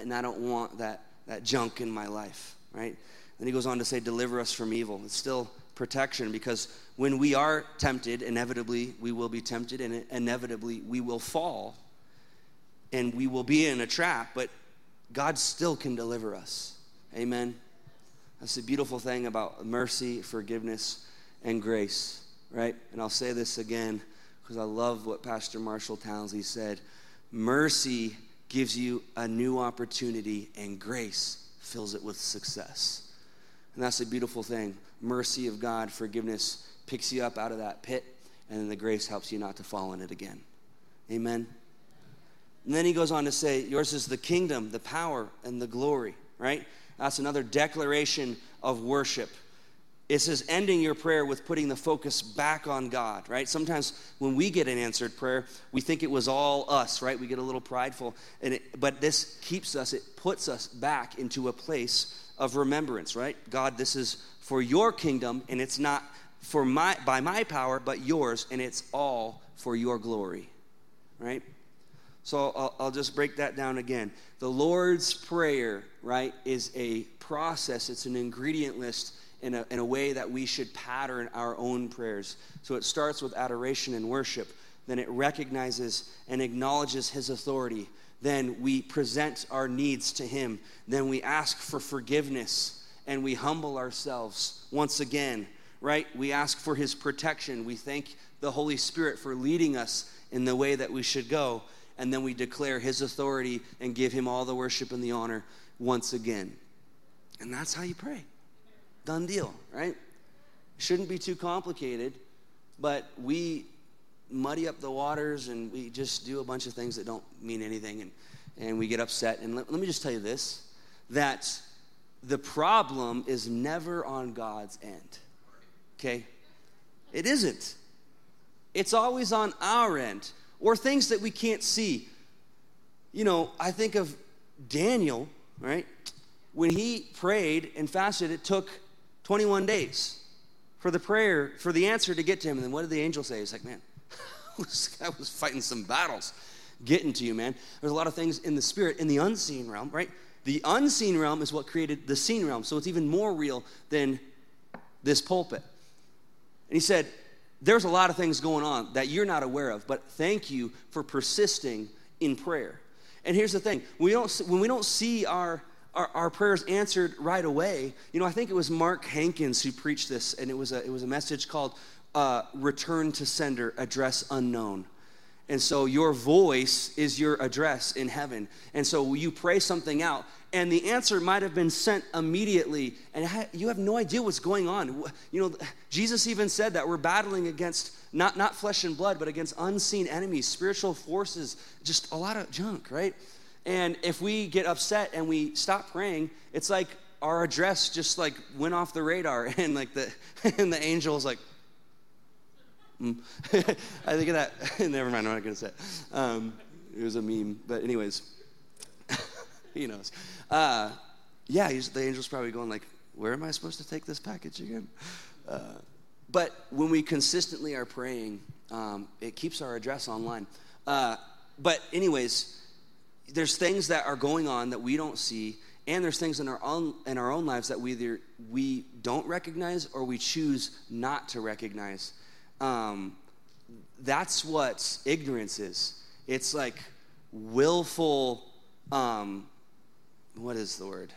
and I don't want that junk in my life, right? Then he goes on to say, deliver us from evil. It's still protection, because when we are tempted, inevitably we will be tempted, and inevitably we will fall, and we will be in a trap, but God still can deliver us. Amen. That's the beautiful thing about mercy, forgiveness, and grace, right? And I'll say this again because I love what Pastor Marshall Townsley said. Mercy gives you a new opportunity, and grace fills it with success. And that's a beautiful thing. Mercy of God, forgiveness, picks you up out of that pit, and then the grace helps you not to fall in it again. Amen? And then he goes on to say, yours is the kingdom, the power, and the glory, right? That's another declaration of worship. It says ending your prayer with putting the focus back on God, right? Sometimes when we get an answered prayer, we think it was all us, right? We get a little prideful, but this keeps us, it puts us back into a place of remembrance, right? God, this is for your kingdom, and it's not for by my power, but yours, and it's all for your glory, right? So I'll just break that down again. The Lord's Prayer, right, is a process. It's an ingredient list in a way that we should pattern our own prayers. So it starts with adoration and worship. Then it recognizes and acknowledges his authority. Then we present our needs to him. Then we ask for forgiveness, and we humble ourselves once again, right? We ask for his protection. We thank the Holy Spirit for leading us in the way that we should go. And then we declare his authority and give him all the worship and the honor once again. And that's how you pray. Done deal, right? Shouldn't be too complicated, but we muddy up the waters, and we just do a bunch of things that don't mean anything, and we get upset. And let me just tell you this, that the problem is never on God's end, okay? It isn't. It's always on our end, or things that we can't see. You know, I think of Daniel, right? When he prayed and fasted, it took 21 days for the prayer, for the answer to get to him. And then what did the angel say? He's like, man, I was fighting some battles getting to you, man. There's a lot of things in the spirit, in the unseen realm, right? The unseen realm is what created the seen realm. So it's even more real than this pulpit. And he said, there's a lot of things going on that you're not aware of, but thank you for persisting in prayer. And here's the thing. When we don't see our prayers answered right away, you know, I think it was Mark Hankins who preached this, and it was a message called Return to Sender, Address Unknown. And so your voice is your address in heaven. And so you pray something out, and the answer might have been sent immediately, and you have no idea what's going on. You know, Jesus even said that we're battling against not flesh and blood, but against unseen enemies, spiritual forces, just a lot of junk, right? And if we get upset and we stop praying, it's like our address just like went off the radar, and like the angel's like, I think of that. Never mind, I'm not going to say it. It was a meme, but anyways, he knows. The angel's probably going like, where am I supposed to take this package again? But when we consistently are praying, it keeps our address online. But anyways, there's things that are going on that we don't see, and there's things in our own lives that we don't recognize or we choose not to recognize. That's what ignorance is. It's like willful, what is the word?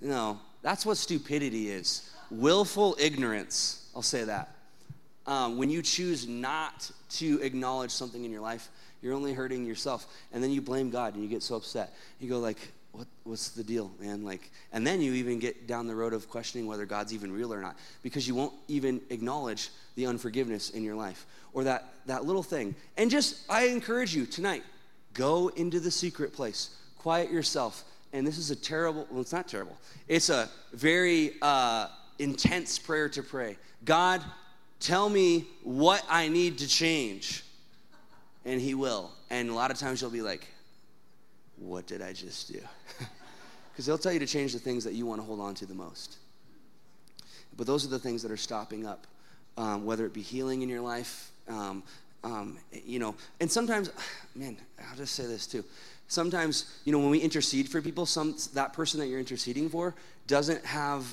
No, that's what stupidity is. Willful ignorance, I'll say that. When you choose not to acknowledge something in your life, you're only hurting yourself. And then you blame God, and you get so upset. You go like, what's the deal, man? Like, and then you even get down the road of questioning whether God's even real or not, because you won't even acknowledge the unforgiveness in your life, or that little thing. And just, I encourage you tonight, go into the secret place, quiet yourself. And this is a terrible, well, it's not terrible. It's a very intense prayer to pray. God, tell me what I need to change. And he will. And a lot of times you'll be like, what did I just do? Because they'll tell you to change the things that you want to hold on to the most. But those are the things that are stopping up, whether it be healing in your life, you know. And sometimes, man, I'll just say this too. Sometimes, you know, when we intercede for people, that person that you're interceding for doesn't have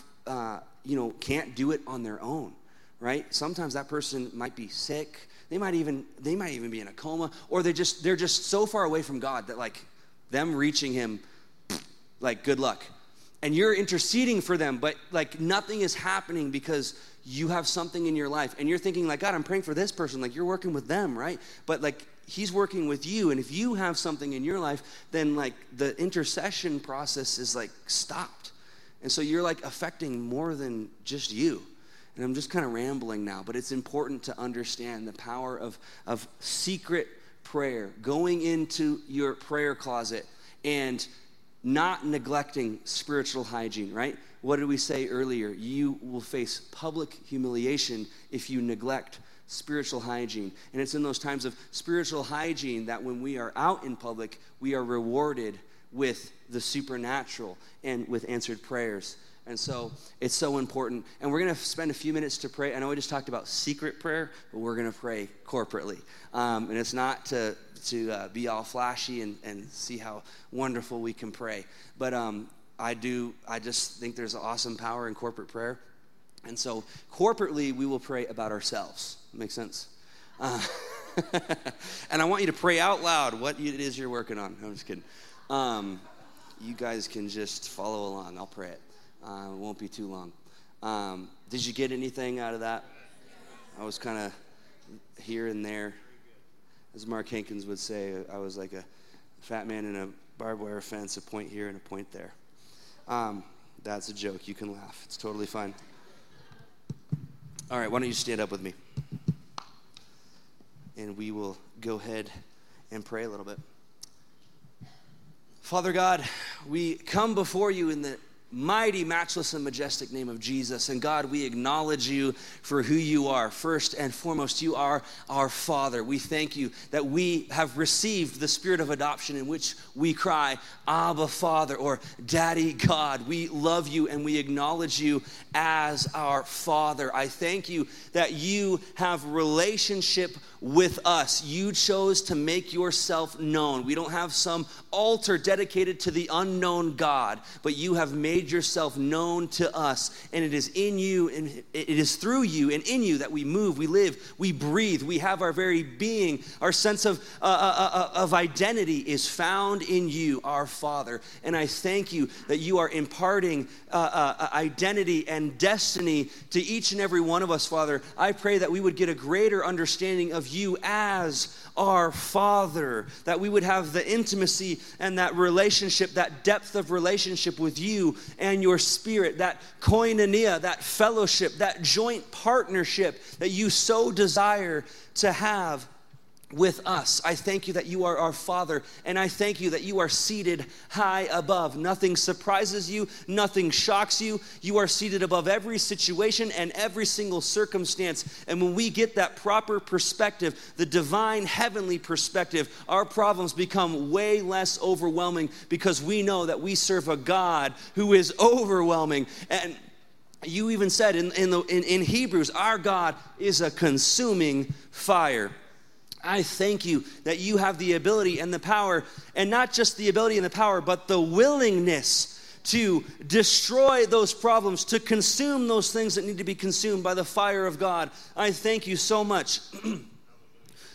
can't do it on their own, right? Sometimes that person might be sick. They might even be in a coma, or they're just so far away from God that like them reaching him, like good luck. And you're interceding for them, but like nothing is happening because you have something in your life. And you're thinking like, God, I'm praying for this person. Like you're working with them, right? But like he's working with you. And if you have something in your life, then like the intercession process is like stopped. And so you're like affecting more than just you. And I'm just kind of rambling now, but it's important to understand the power of secret prayer, going into your prayer closet and not neglecting spiritual hygiene, right? What did we say earlier? You will face public humiliation if you neglect spiritual hygiene. And it's in those times of spiritual hygiene that when we are out in public, we are rewarded with the supernatural and with answered prayers. And so it's so important. And we're going to spend a few minutes to pray. I know we just talked about secret prayer, but we're going to pray corporately. And it's not to be all flashy and see how wonderful we can pray. But I just think there's awesome power in corporate prayer. And so corporately, we will pray about ourselves. That makes sense? And I want you to pray out loud what it is you're working on. I'm just kidding. You guys can just follow along. I'll pray it. It won't be too long. Did you get anything out of that? I was kind of here and there. As Mark Hankins would say, I was like a fat man in a barbed wire fence, a point here and a point there. That's a joke. You can laugh. It's totally fine. All right, why don't you stand up with me? And we will go ahead and pray a little bit. Father God, we come before you in the mighty, matchless, and majestic name of Jesus. And God, we acknowledge you for who you are. First and foremost, you are our Father. We thank you that we have received the spirit of adoption in which we cry, Abba, Father, or Daddy, God. We love you and we acknowledge you as our Father. I thank you that you have relationship with us. You chose to make yourself known. We don't have some altar dedicated to the unknown God, but you have made yourself known to us, and it is in you and it is through you and in you that we move, we live, we breathe, we have our very being. Our sense of identity is found in you, our Father. And I thank you that you are imparting identity and destiny to each and every one of us, Father. I pray that we would get a greater understanding of you as our Father, that we would have the intimacy and that relationship, that depth of relationship with you and your Spirit, that koinonia, that fellowship, that joint partnership that you so desire to have with us. I thank you that you are our Father, and I thank you that you are seated high above. Nothing surprises you, nothing shocks you. You are seated above every situation and every single circumstance. And when we get that proper perspective, the divine heavenly perspective, our problems become way less overwhelming because we know that we serve a God who is overwhelming. And you even said in Hebrews, our God is a consuming fire. I thank you that you have the ability and the power, and not just the ability and the power, but the willingness to destroy those problems, to consume those things that need to be consumed by the fire of God. I thank you so much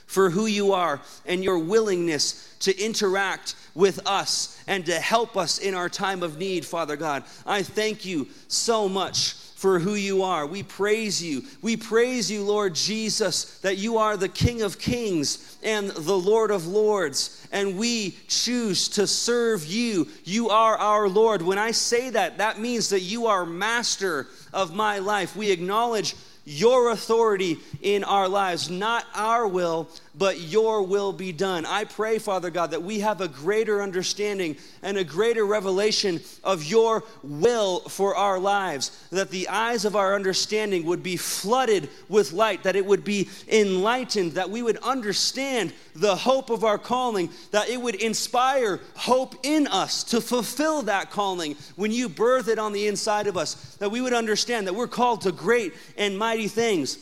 for who you are and your willingness to interact with us and to help us in our time of need, Father God. I thank you so much for who you are. We praise you. We praise you, Lord Jesus, that you are the King of Kings and the Lord of Lords, and we choose to serve you. You are our Lord. When I say that, that means that you are master of my life. We acknowledge your authority in our lives, not our will, but your will be done. I pray, Father God, that we have a greater understanding and a greater revelation of your will for our lives, that the eyes of our understanding would be flooded with light, that it would be enlightened, that we would understand the hope of our calling, that it would inspire hope in us to fulfill that calling when you birth it on the inside of us, that we would understand that we're called to great and mighty things.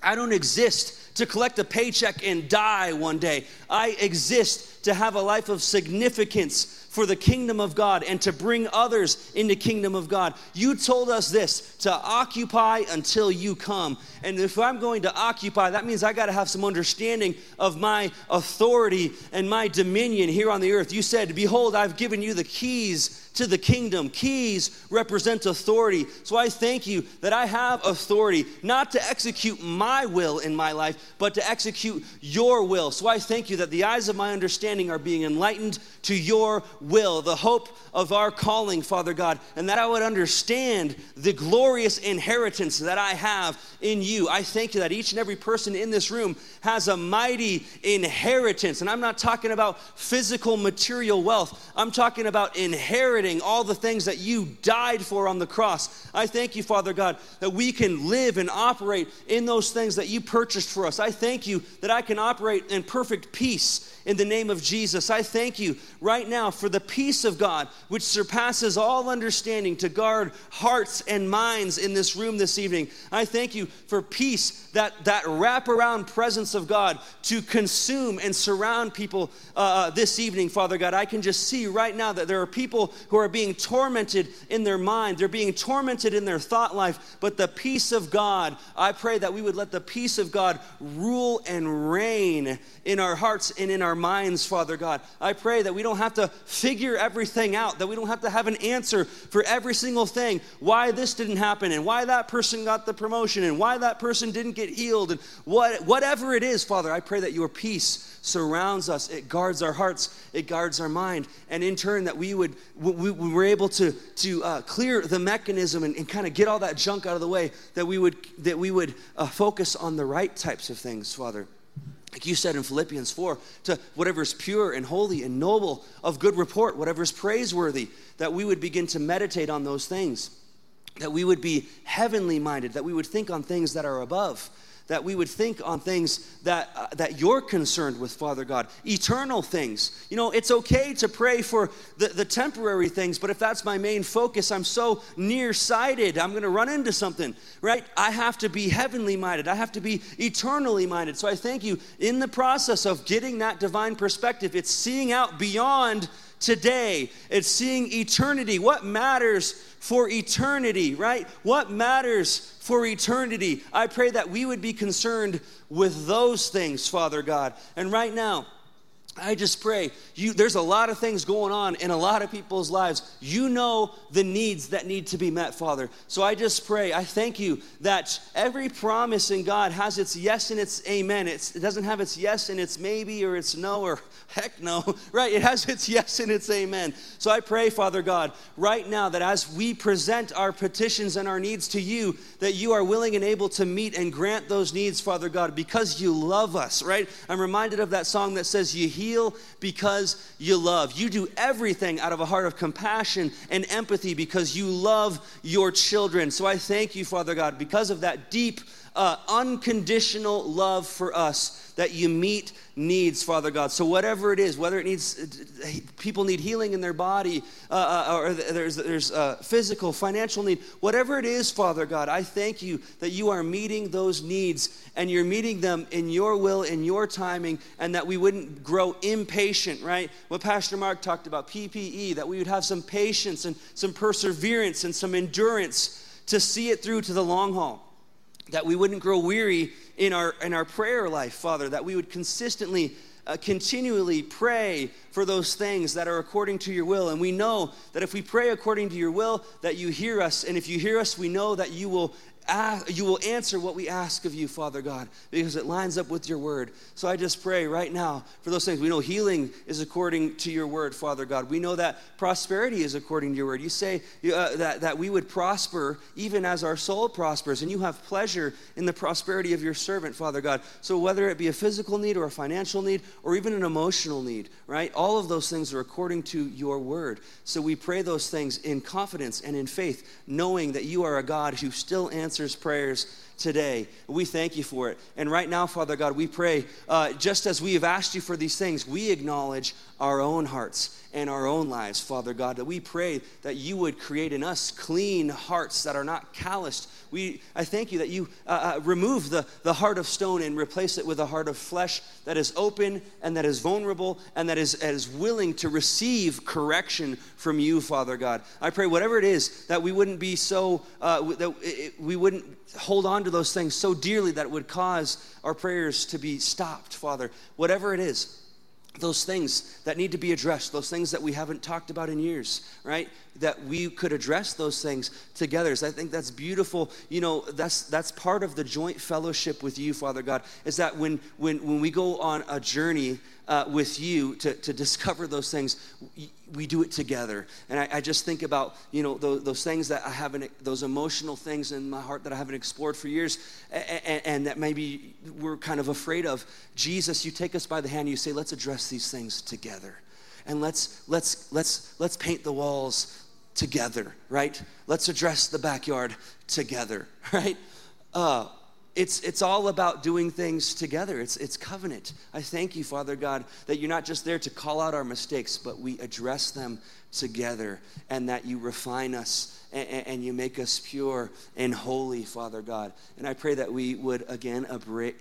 I don't exist to collect a paycheck and die one day. I exist to have a life of significance for the kingdom of God and to bring others into kingdom of God. You told us this, to occupy until you come. And if I'm going to occupy, that means I got to have some understanding of my authority and my dominion here on the earth. You said, behold, I've given you the keys to the kingdom. Keys represent authority. So I thank you that I have authority, not to execute my will in my life, but to execute your will. So I thank you that the eyes of my understanding are being enlightened to your will, the hope of our calling, Father God, and that I would understand the glorious inheritance that I have in you. I thank you that each and every person in this room has a mighty inheritance. And I'm not talking about physical material wealth. I'm talking about inheriting all the things that you died for on the cross. I thank you, Father God, that we can live and operate in those things that you purchased for us. I thank you that I can operate in perfect peace in the name of Jesus. I thank you right now for the peace of God, which surpasses all understanding, to guard hearts and minds in this room this evening. I thank you for peace, that wraparound presence of God to consume and surround people this evening, Father God. I can just see right now that there are people who are being tormented in their mind. They're being tormented in their thought life, but the peace of God, I pray that we would let the peace of God rule and reign in our hearts and in our minds, Father God. I pray that we don't have to figure everything out, that we don't have to have an answer for every single thing, why this didn't happen and why that person got the promotion and why that person didn't get healed and whatever it is, Father. I pray that your peace surrounds us, it guards our hearts, it guards our mind, and in turn that we were able to clear the mechanism and kind of get all that junk out of the way, that we would focus on the right types of things, Father. Like you said in Philippians 4, to whatever is pure and holy and noble, of good report, whatever is praiseworthy, that we would begin to meditate on those things, that we would be heavenly minded, that we would think on things that are above, that we would think on things that you're concerned with, Father God, eternal things. You know, it's okay to pray for the temporary things, but if that's my main focus, I'm so nearsighted, I'm going to run into something, right? I have to be heavenly minded. I have to be eternally minded. So I thank you in the process of getting that divine perspective. It's seeing out beyond today. It's seeing eternity. What matters for eternity, right? What matters for eternity? I pray that we would be concerned with those things, Father God. And right now, I just pray, there's a lot of things going on in a lot of people's lives. You know the needs that need to be met, Father. So I just pray, I thank you that every promise in God has its yes and its amen. It doesn't have its yes and its maybe or its no or heck no, right? It has its yes and its amen. So I pray, Father God, right now that as we present our petitions and our needs to you, that you are willing and able to meet and grant those needs, Father God, because you love us, right? I'm reminded of that song that says, you heal because you love. You do everything out of a heart of compassion and empathy because you love your children. So I thank you, Father God, because of that deep, unconditional love for us, that you meet needs, Father God. So whatever it is, whether it needs, people need healing in their body, or there's physical, financial need, whatever it is, Father God, I thank you that you are meeting those needs and you're meeting them in your will, in your timing, and that we wouldn't grow impatient, right? What Pastor Mark talked about, PPE, that we would have some patience and some perseverance and some endurance to see it through to the long haul, that we wouldn't grow weary in our prayer life, Father, that we would consistently, continually pray for those things that are according to your will. And we know that if we pray according to your will, that you hear us. And if you hear us, we know that you will answer what we ask of you, Father God, because it lines up with your word. So I just pray right now for those things. We know healing is according to your word, Father God. We know that prosperity is according to your word. You say that we would prosper even as our soul prospers, and you have pleasure in the prosperity of your servant, Father God. So whether it be a physical need or a financial need or even an emotional need, right? All of those things are according to your word. So we pray those things in confidence and in faith, knowing that you are a God who still answers answers prayers today. We thank you for it. And right now, Father God, we pray, just as we have asked you for these things, we acknowledge our own hearts and our own lives, Father God, that we pray that you would create in us clean hearts that are not calloused. I thank you that you remove the heart of stone and replace it with a heart of flesh that is open and that is vulnerable and that is willing to receive correction from you, Father God. I pray whatever it is, that we wouldn't be so, we wouldn't hold on to those things so dearly that it would cause our prayers to be stopped, Father. Whatever it is, those things that need to be addressed, those things that we haven't talked about in years, right? That we could address those things together. So I think that's beautiful. You know, that's part of the joint fellowship with you, Father God, is that when we go on a journey with you to discover those things, we do it together. And I just think about, you know, those things that I haven't, those emotional things in my heart that I haven't explored for years and that maybe we're kind of afraid of. Jesus, you take us by the hand, you say, let's address these things together. And let's paint the walls together, right? Let's address the backyard together, right? It's all about doing things together. It's covenant. I thank you, Father God, that you're not just there to call out our mistakes, but we address them together and that you refine us and you make us pure and holy, Father God. And I pray that we would, again,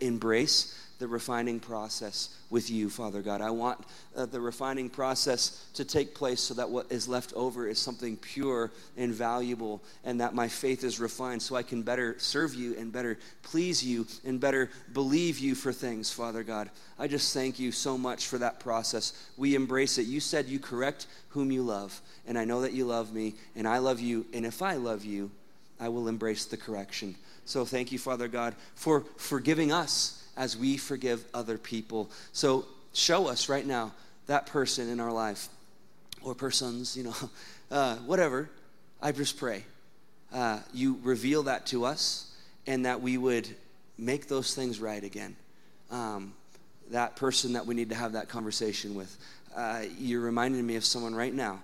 embrace the refining process with you, Father God. I want the refining process to take place so that what is left over is something pure and valuable, and that my faith is refined so I can better serve you and better please you and better believe you for things, Father God. I just thank you so much for that process. We embrace it. You said you correct whom you love, and I know that you love me, and I love you, and if I love you, I will embrace the correction. So thank you, Father God, for forgiving us as we forgive other people. So show us right now that person in our life or persons, you know, whatever. I just pray you reveal that to us and that we would make those things right again. That person that we need to have that conversation with. You're reminding me of someone right now.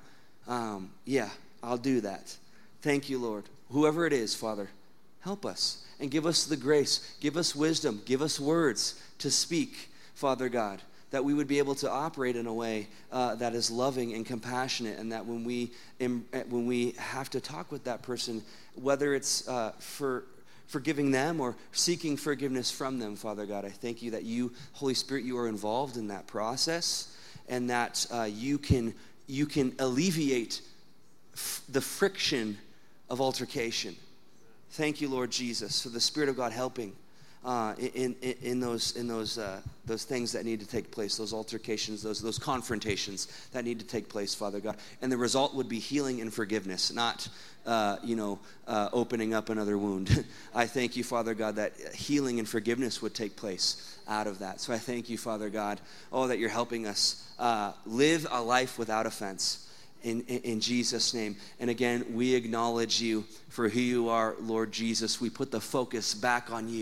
Yeah, I'll do that. Thank you, Lord. Whoever it is, Father, help us. And give us the grace, give us wisdom, give us words to speak, Father God, that we would be able to operate in a way that is loving and compassionate, and that when we have to talk with that person, whether it's for forgiving them or seeking forgiveness from them, Father God, I thank you that you, Holy Spirit, you are involved in that process, and that you can alleviate the friction of altercation. Thank you, Lord Jesus, for the Spirit of God helping in those things that need to take place, those altercations, those confrontations that need to take place, Father God. And the result would be healing and forgiveness, not opening up another wound. I thank you, Father God, that healing and forgiveness would take place out of that. So I thank you, Father God, that you're helping us live a life without offense. In Jesus' name. And again, we acknowledge you for who you are, Lord Jesus. We put the focus back on you.